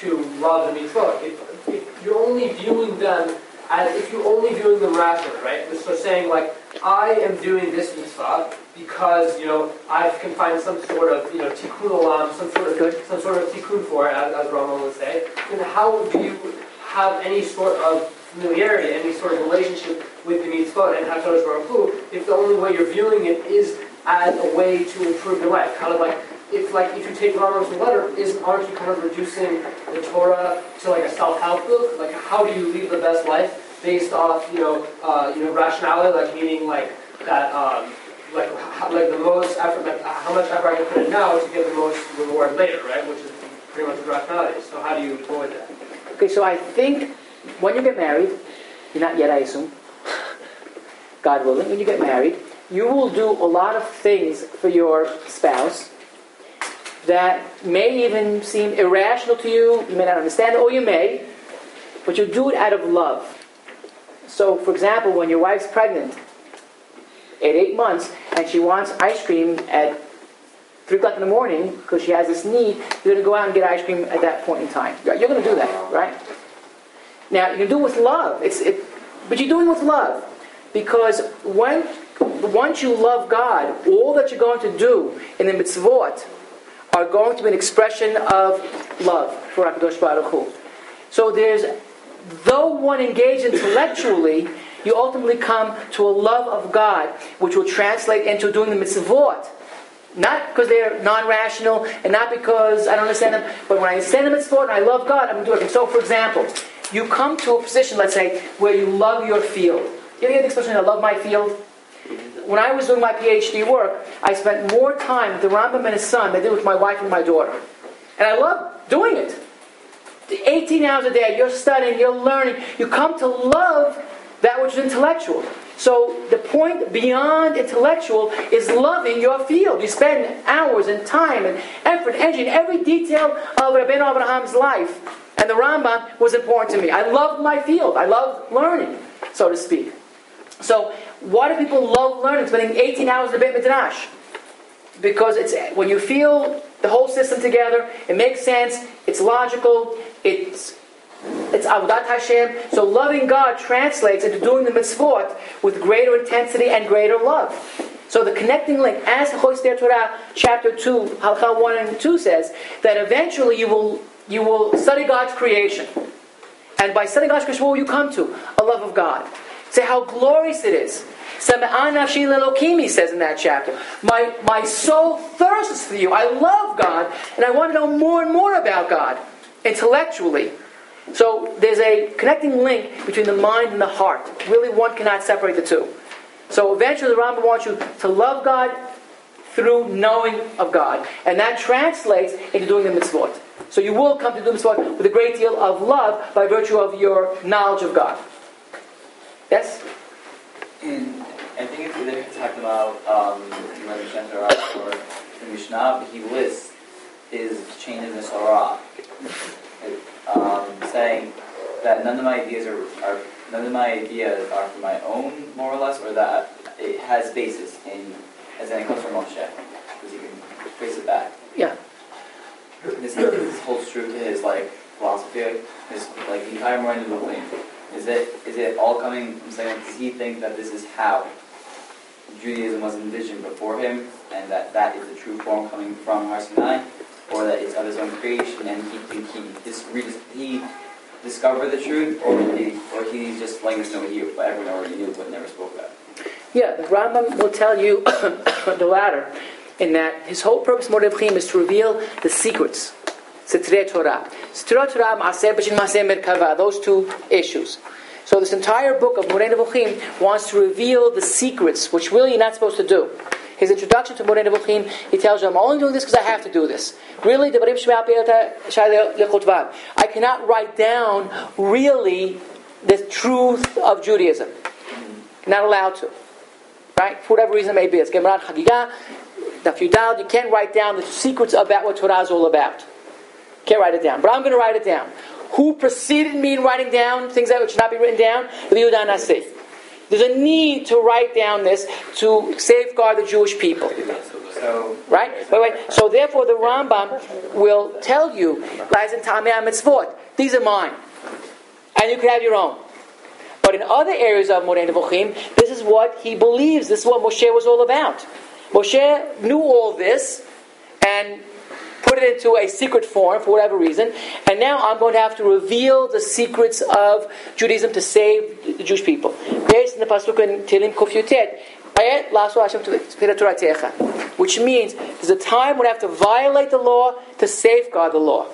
to love the mitzvot? If, if you're only viewing them. And if you're only doing them rationally, right? So saying like, I am doing this mitzvah because you know I can find some sort of you know tikkun olam, some sort of Good. some sort of tikkun for it, as, as Rambam would say. Then how do you have any sort of familiarity, any sort of relationship with the mitzvah and Hakadosh Baruch Hu if the only way you're viewing it is as a way to improve your life? Kind of like if like if you take Rambam's letter, isn't aren't you kind of reducing the Torah to like a self-help book? Like how do you live the best life? Based off, you know, uh, you know, rationality, like meaning, like that, um, like how, like the most effort, like how much effort I can put in now to get the most reward later, right? Which is pretty much the rationality. So how do you avoid that? Okay, so I think when you get married, you're not yet, I assume. God willing, when you get married, you will do a lot of things for your spouse that may even seem irrational to you. You may not understand it, or you may, but you do it out of love. So, for example, when your wife's pregnant at eight months and she wants ice cream at three o'clock in the morning because she has this need, you're going to go out and get ice cream at that point in time. You're going to do that, right? Now, you can do it with love. It's, it, but you're doing it with love because when, once you love God, all that you're going to do in the mitzvot are going to be an expression of love for HaKadosh Baruch Hu. So there's... Though one engages intellectually, you ultimately come to a love of God, which will translate into doing the mitzvot. Not because they're non-rational, and not because I don't understand them, but when I understand the mitzvot and I love God, I'm doing it. So, for example, you come to a position, let's say, where you love your field. You ever hear the expression, I love my field? When I was doing my PhD work, I spent more time with the Rambam and his son than I did with my wife and my daughter. And I loved doing it. eighteen hours a day, you're studying, you're learning. You come to love that which is intellectual. So the point beyond intellectual is loving your field. You spend hours and time and effort, energy in every detail of Rabbi Abraham's life. And the Rambam was important to me. I loved my field. I loved learning, so to speak. So why do people love learning, spending eighteen hours in the Beit Midrash? Because it's when you feel the whole system together, it makes sense, it's logical, it's it's Avodat Hashem. So loving God translates into doing the mitzvot with greater intensity and greater love. So the connecting link, as Mishneh Torah chapter two, halakha one and two says, that eventually you will you will study God's creation. And by studying God's creation, what will you come to? A love of God. Say how glorious it is. Sam'an nafshi le'Elohim says in that chapter. My, my soul thirsts for you. I love God, and I want to know more and more about God intellectually. So there's a connecting link between the mind and the heart. Really, one cannot separate the two. So eventually the Rambam wants you to love God through knowing of God. And that translates into doing the mitzvot. So you will come to do the mitzvot with a great deal of love by virtue of your knowledge of God. Yes? In, I think it's either talking about um, the Mishneh Torah or the Mishnah, but he lists his chain in the Torah, um, saying that none of my ideas are, are none of my ideas are from my own, more or less, or that it has basis in, as in it comes from Moshe, because you can trace it back. Yeah. This, this holds true to his like philosophy, his like the entire Moreh Nevuchim. Is it is it all coming from saying, does he think that this is how Judaism was envisioned before him, and that that is the true form coming from Har Sinai, or that it's of his own creation, and he think he dis- re- he discovered the truth, or he, or he's just letting us know he but everyone already knew but never spoke about it? Yeah, the Rambam will tell you the latter, in that his whole purpose, Moreh Nevuchim, is to reveal the secrets. Sitrei Torah. Sitrei Torah, Maaseh B'Shin, Maaseh Merkava. Those two issues. So this entire book of Moreh Nevuchim wants to reveal the secrets, which really you're not supposed to do. His introduction to Moreh Nevuchim, he tells you, I'm only doing this because I have to do this. Really, I cannot write down, really, the truth of Judaism. Not allowed to. Right? For whatever reason it may be. It's Gemara Chagigah, Dafyudal. You can't write down the secrets about what Torah is all about. Can't write it down. But I'm going to write it down. Who preceded me in writing down things that should not be written down? The Yehuda Nasi. There's a need to write down this to safeguard the Jewish people. So, right? Wait, wait. So therefore the Rambam will tell you, these are mine. And you can have your own. But in other areas of Moreh Nevuchim, this is what he believes. This is what Moshe was all about. Moshe knew all this and put it into a secret form for whatever reason, and now I'm going to have to reveal the secrets of Judaism to save the Jewish people. Based in the pasuk in Tehillim Kuf Yutet, which means there's a time when I have to violate the law to safeguard the law.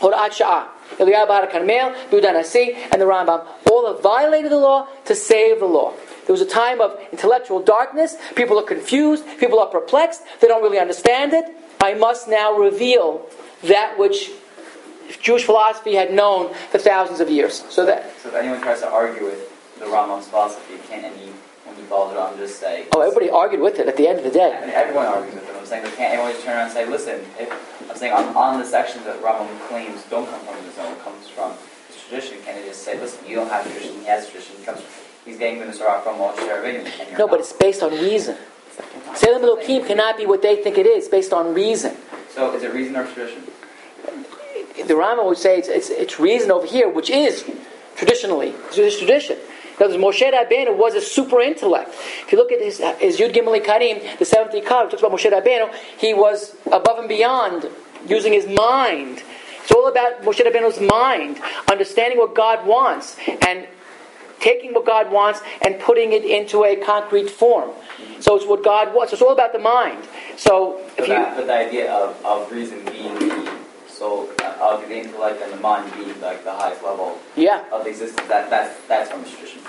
Horat Sha'ah, Eliyahu Bar HaKarmel, Yehuda Nasi, and the Rambam all have violated the law to save the law. There was a time of intellectual darkness. People are confused. People are perplexed. They don't really understand it. I must now reveal that which Jewish philosophy had known for thousands of years. So that so if anyone tries to argue with the Rambam's philosophy, can't anyone who follows it on just say... Oh, everybody argued with it at the end of the day. I mean, everyone argues with it. I'm saying they can't anyone just turn around and say, listen, if I'm saying on, on the section that Rambam claims don't come from his own, comes from his tradition, can they just say, listen, you don't have tradition, he has tradition, he comes from, he's getting the Torah from Moshe Rabbeinu. No, not. But it's based on reason. Salem Elohim cannot be what they think it is, based on reason. So, is it reason or tradition? The Rambam would say it's, it's, it's reason over here, which is traditionally Jewish tradition. Because Moshe Rabbeinu was a super intellect. If you look at his, his Yud Gimel Karim, the seventh Ikar, talks about Moshe Rabbeinu. He was above and beyond, using his mind. It's all about Moshe Rabbeinu's mind, understanding what God wants, and taking what God wants and putting it into a concrete form. Mm-hmm. So it's what God wants. So it's all about the mind. So, so if that, you, but the idea of, of reason being the soul, of the intellect and the mind being like the highest level yeah. of existence, that, that's, that's from the tradition.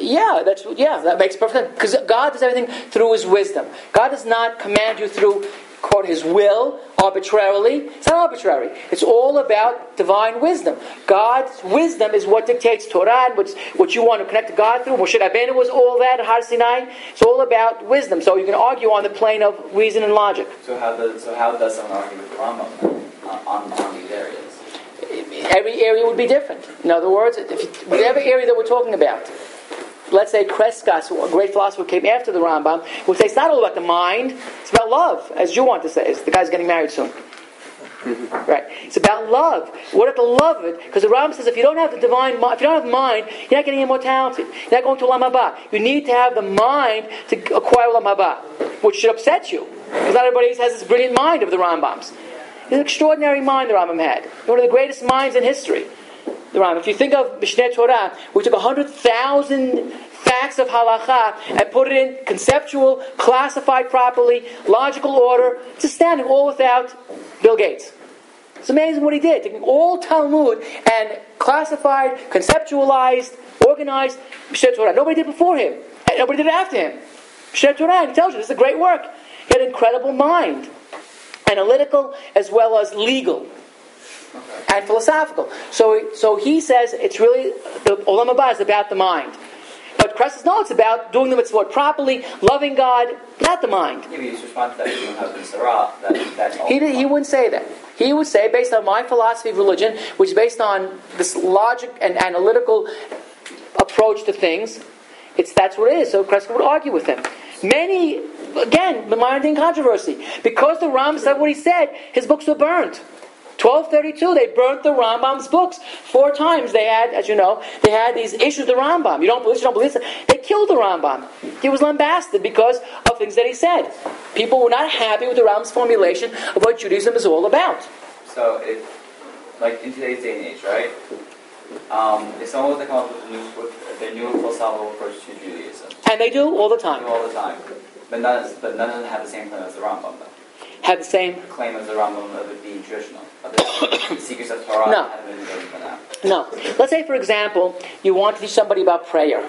Yeah, that's, yeah, that makes perfect sense. Because God does everything through his wisdom. God does not command you through, quote, his will, arbitrarily. It's not arbitrary. It's all about divine wisdom. God's wisdom is what dictates Torah, and what's, what you want to connect to God through. Moshe Rabbeinu was all that at Har Sinai. It's all about wisdom. So you can argue on the plane of reason and logic. So how does, so how does someone argue with the Rambam uh, on, on these areas? Every area would be different. In other words, if, whatever area that we're talking about. Let's say Crescas, a great philosopher who came after the Rambam, would say it's not all about the mind, it's about love, as you want to say. The guy's getting married soon. Right? It's about love. What if the love it? Because the Rambam says if you don't have the divine mind, if you don't have mind, you're not getting immortality. You're not going to Olam Haba. You need to have the mind to acquire Olam Haba, which should upset you. Because not everybody has this brilliant mind of the Rambam's. It's an extraordinary mind the Rambam had. One of the greatest minds in history. The Rambam. If you think of Mishneh Torah, we took one hundred thousand facts of halakha and put it in conceptual, classified properly, logical order. It's astounding, all without Bill Gates. It's amazing what he did, taking all Talmud and classified, conceptualized, organized Mishneh Torah. Nobody did before him. Nobody did it after him. Mishneh Torah, he tells you, this is a great work. He had an incredible mind, analytical as well as legal and philosophical. So, so he says it's really, the Olam Haba is about the mind. But Crescas, no, it's about doing the mitzvot properly, loving God, not the mind. Yeah, his response to that is, that, that's all he, did, he wouldn't say that. He would say, based on my philosophy of religion, which is based on this logic and analytical approach to things, it's that's what it is. So Crescas would argue with him. Many, again, the Maimonidean controversy. Because the Rambam said what he said, his books were burnt. twelve thirty-two, they burnt the Rambam's books four times. They had, as you know, they had these issues with the Rambam. You don't believe this, you don't believe this. They killed the Rambam. He was lambasted because of things that he said. People were not happy with the Rambam's formulation of what Judaism is all about. So, if, like in today's day and age, right? Um, if someone was to come up with, a new, with their new philosophical approach to Judaism. And they do all the time. They do all the time. But none, is, but none of them have the same claim as the Rambam, though. Have the same claim as the Rambam of it being traditional. The secrets of Torah. No. No. Let's say, for example, you want to teach somebody about prayer.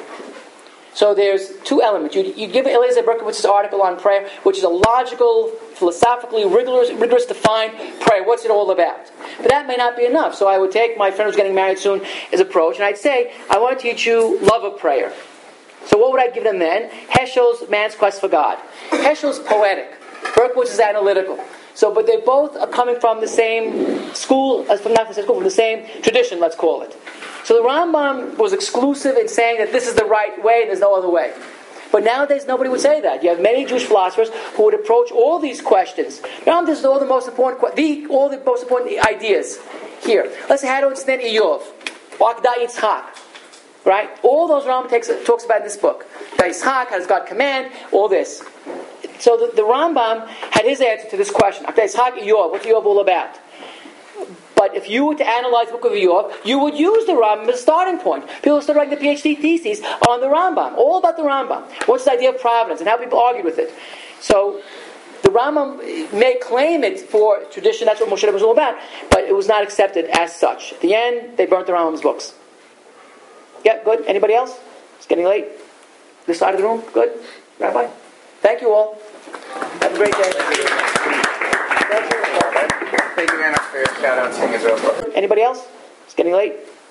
So there's two elements. You, you give Eliezer Berkowitz's article on prayer, which is a logical, philosophically rigorous, rigorous defined prayer. What's it all about? But that may not be enough. So I would take my friend who's getting married soon, his approach, and I'd say, I want to teach you love of prayer. So what would I give them then? Heschel's Man's Quest for God. Heschel's poetic. Berkowitz is analytical. So, but they both are coming from the same school, as from not from the same school, from the same tradition, let's call it. So the Rambam was exclusive in saying that this is the right way and there's no other way. But nowadays nobody would say that. You have many Jewish philosophers who would approach all these questions. Now this is all the most important, the all the most important ideas here. Let's say, how do I understand Iyov, Akda Yitzchak, right? All those Rambam takes, talks about in this book. Yitzchak, how does God command? All this. So the, the Rambam had his answer to this question. What's Iyov all about? But if you were to analyze the book of Iyov, you would use the Rambam as a starting point. People started writing the PhD theses on the Rambam, all about the Rambam. What's the idea of providence and how people argued with it? So the Rambam may claim it for tradition, that's what Moshe was all about, but it was not accepted as such. At the end, they burnt the Rambam's books. Yeah, good. Anybody else? It's getting late. This side of the room? Good. Rabbi? Thank you all. Have a great day. Thank you very much for your shout out. Anybody else? It's getting late.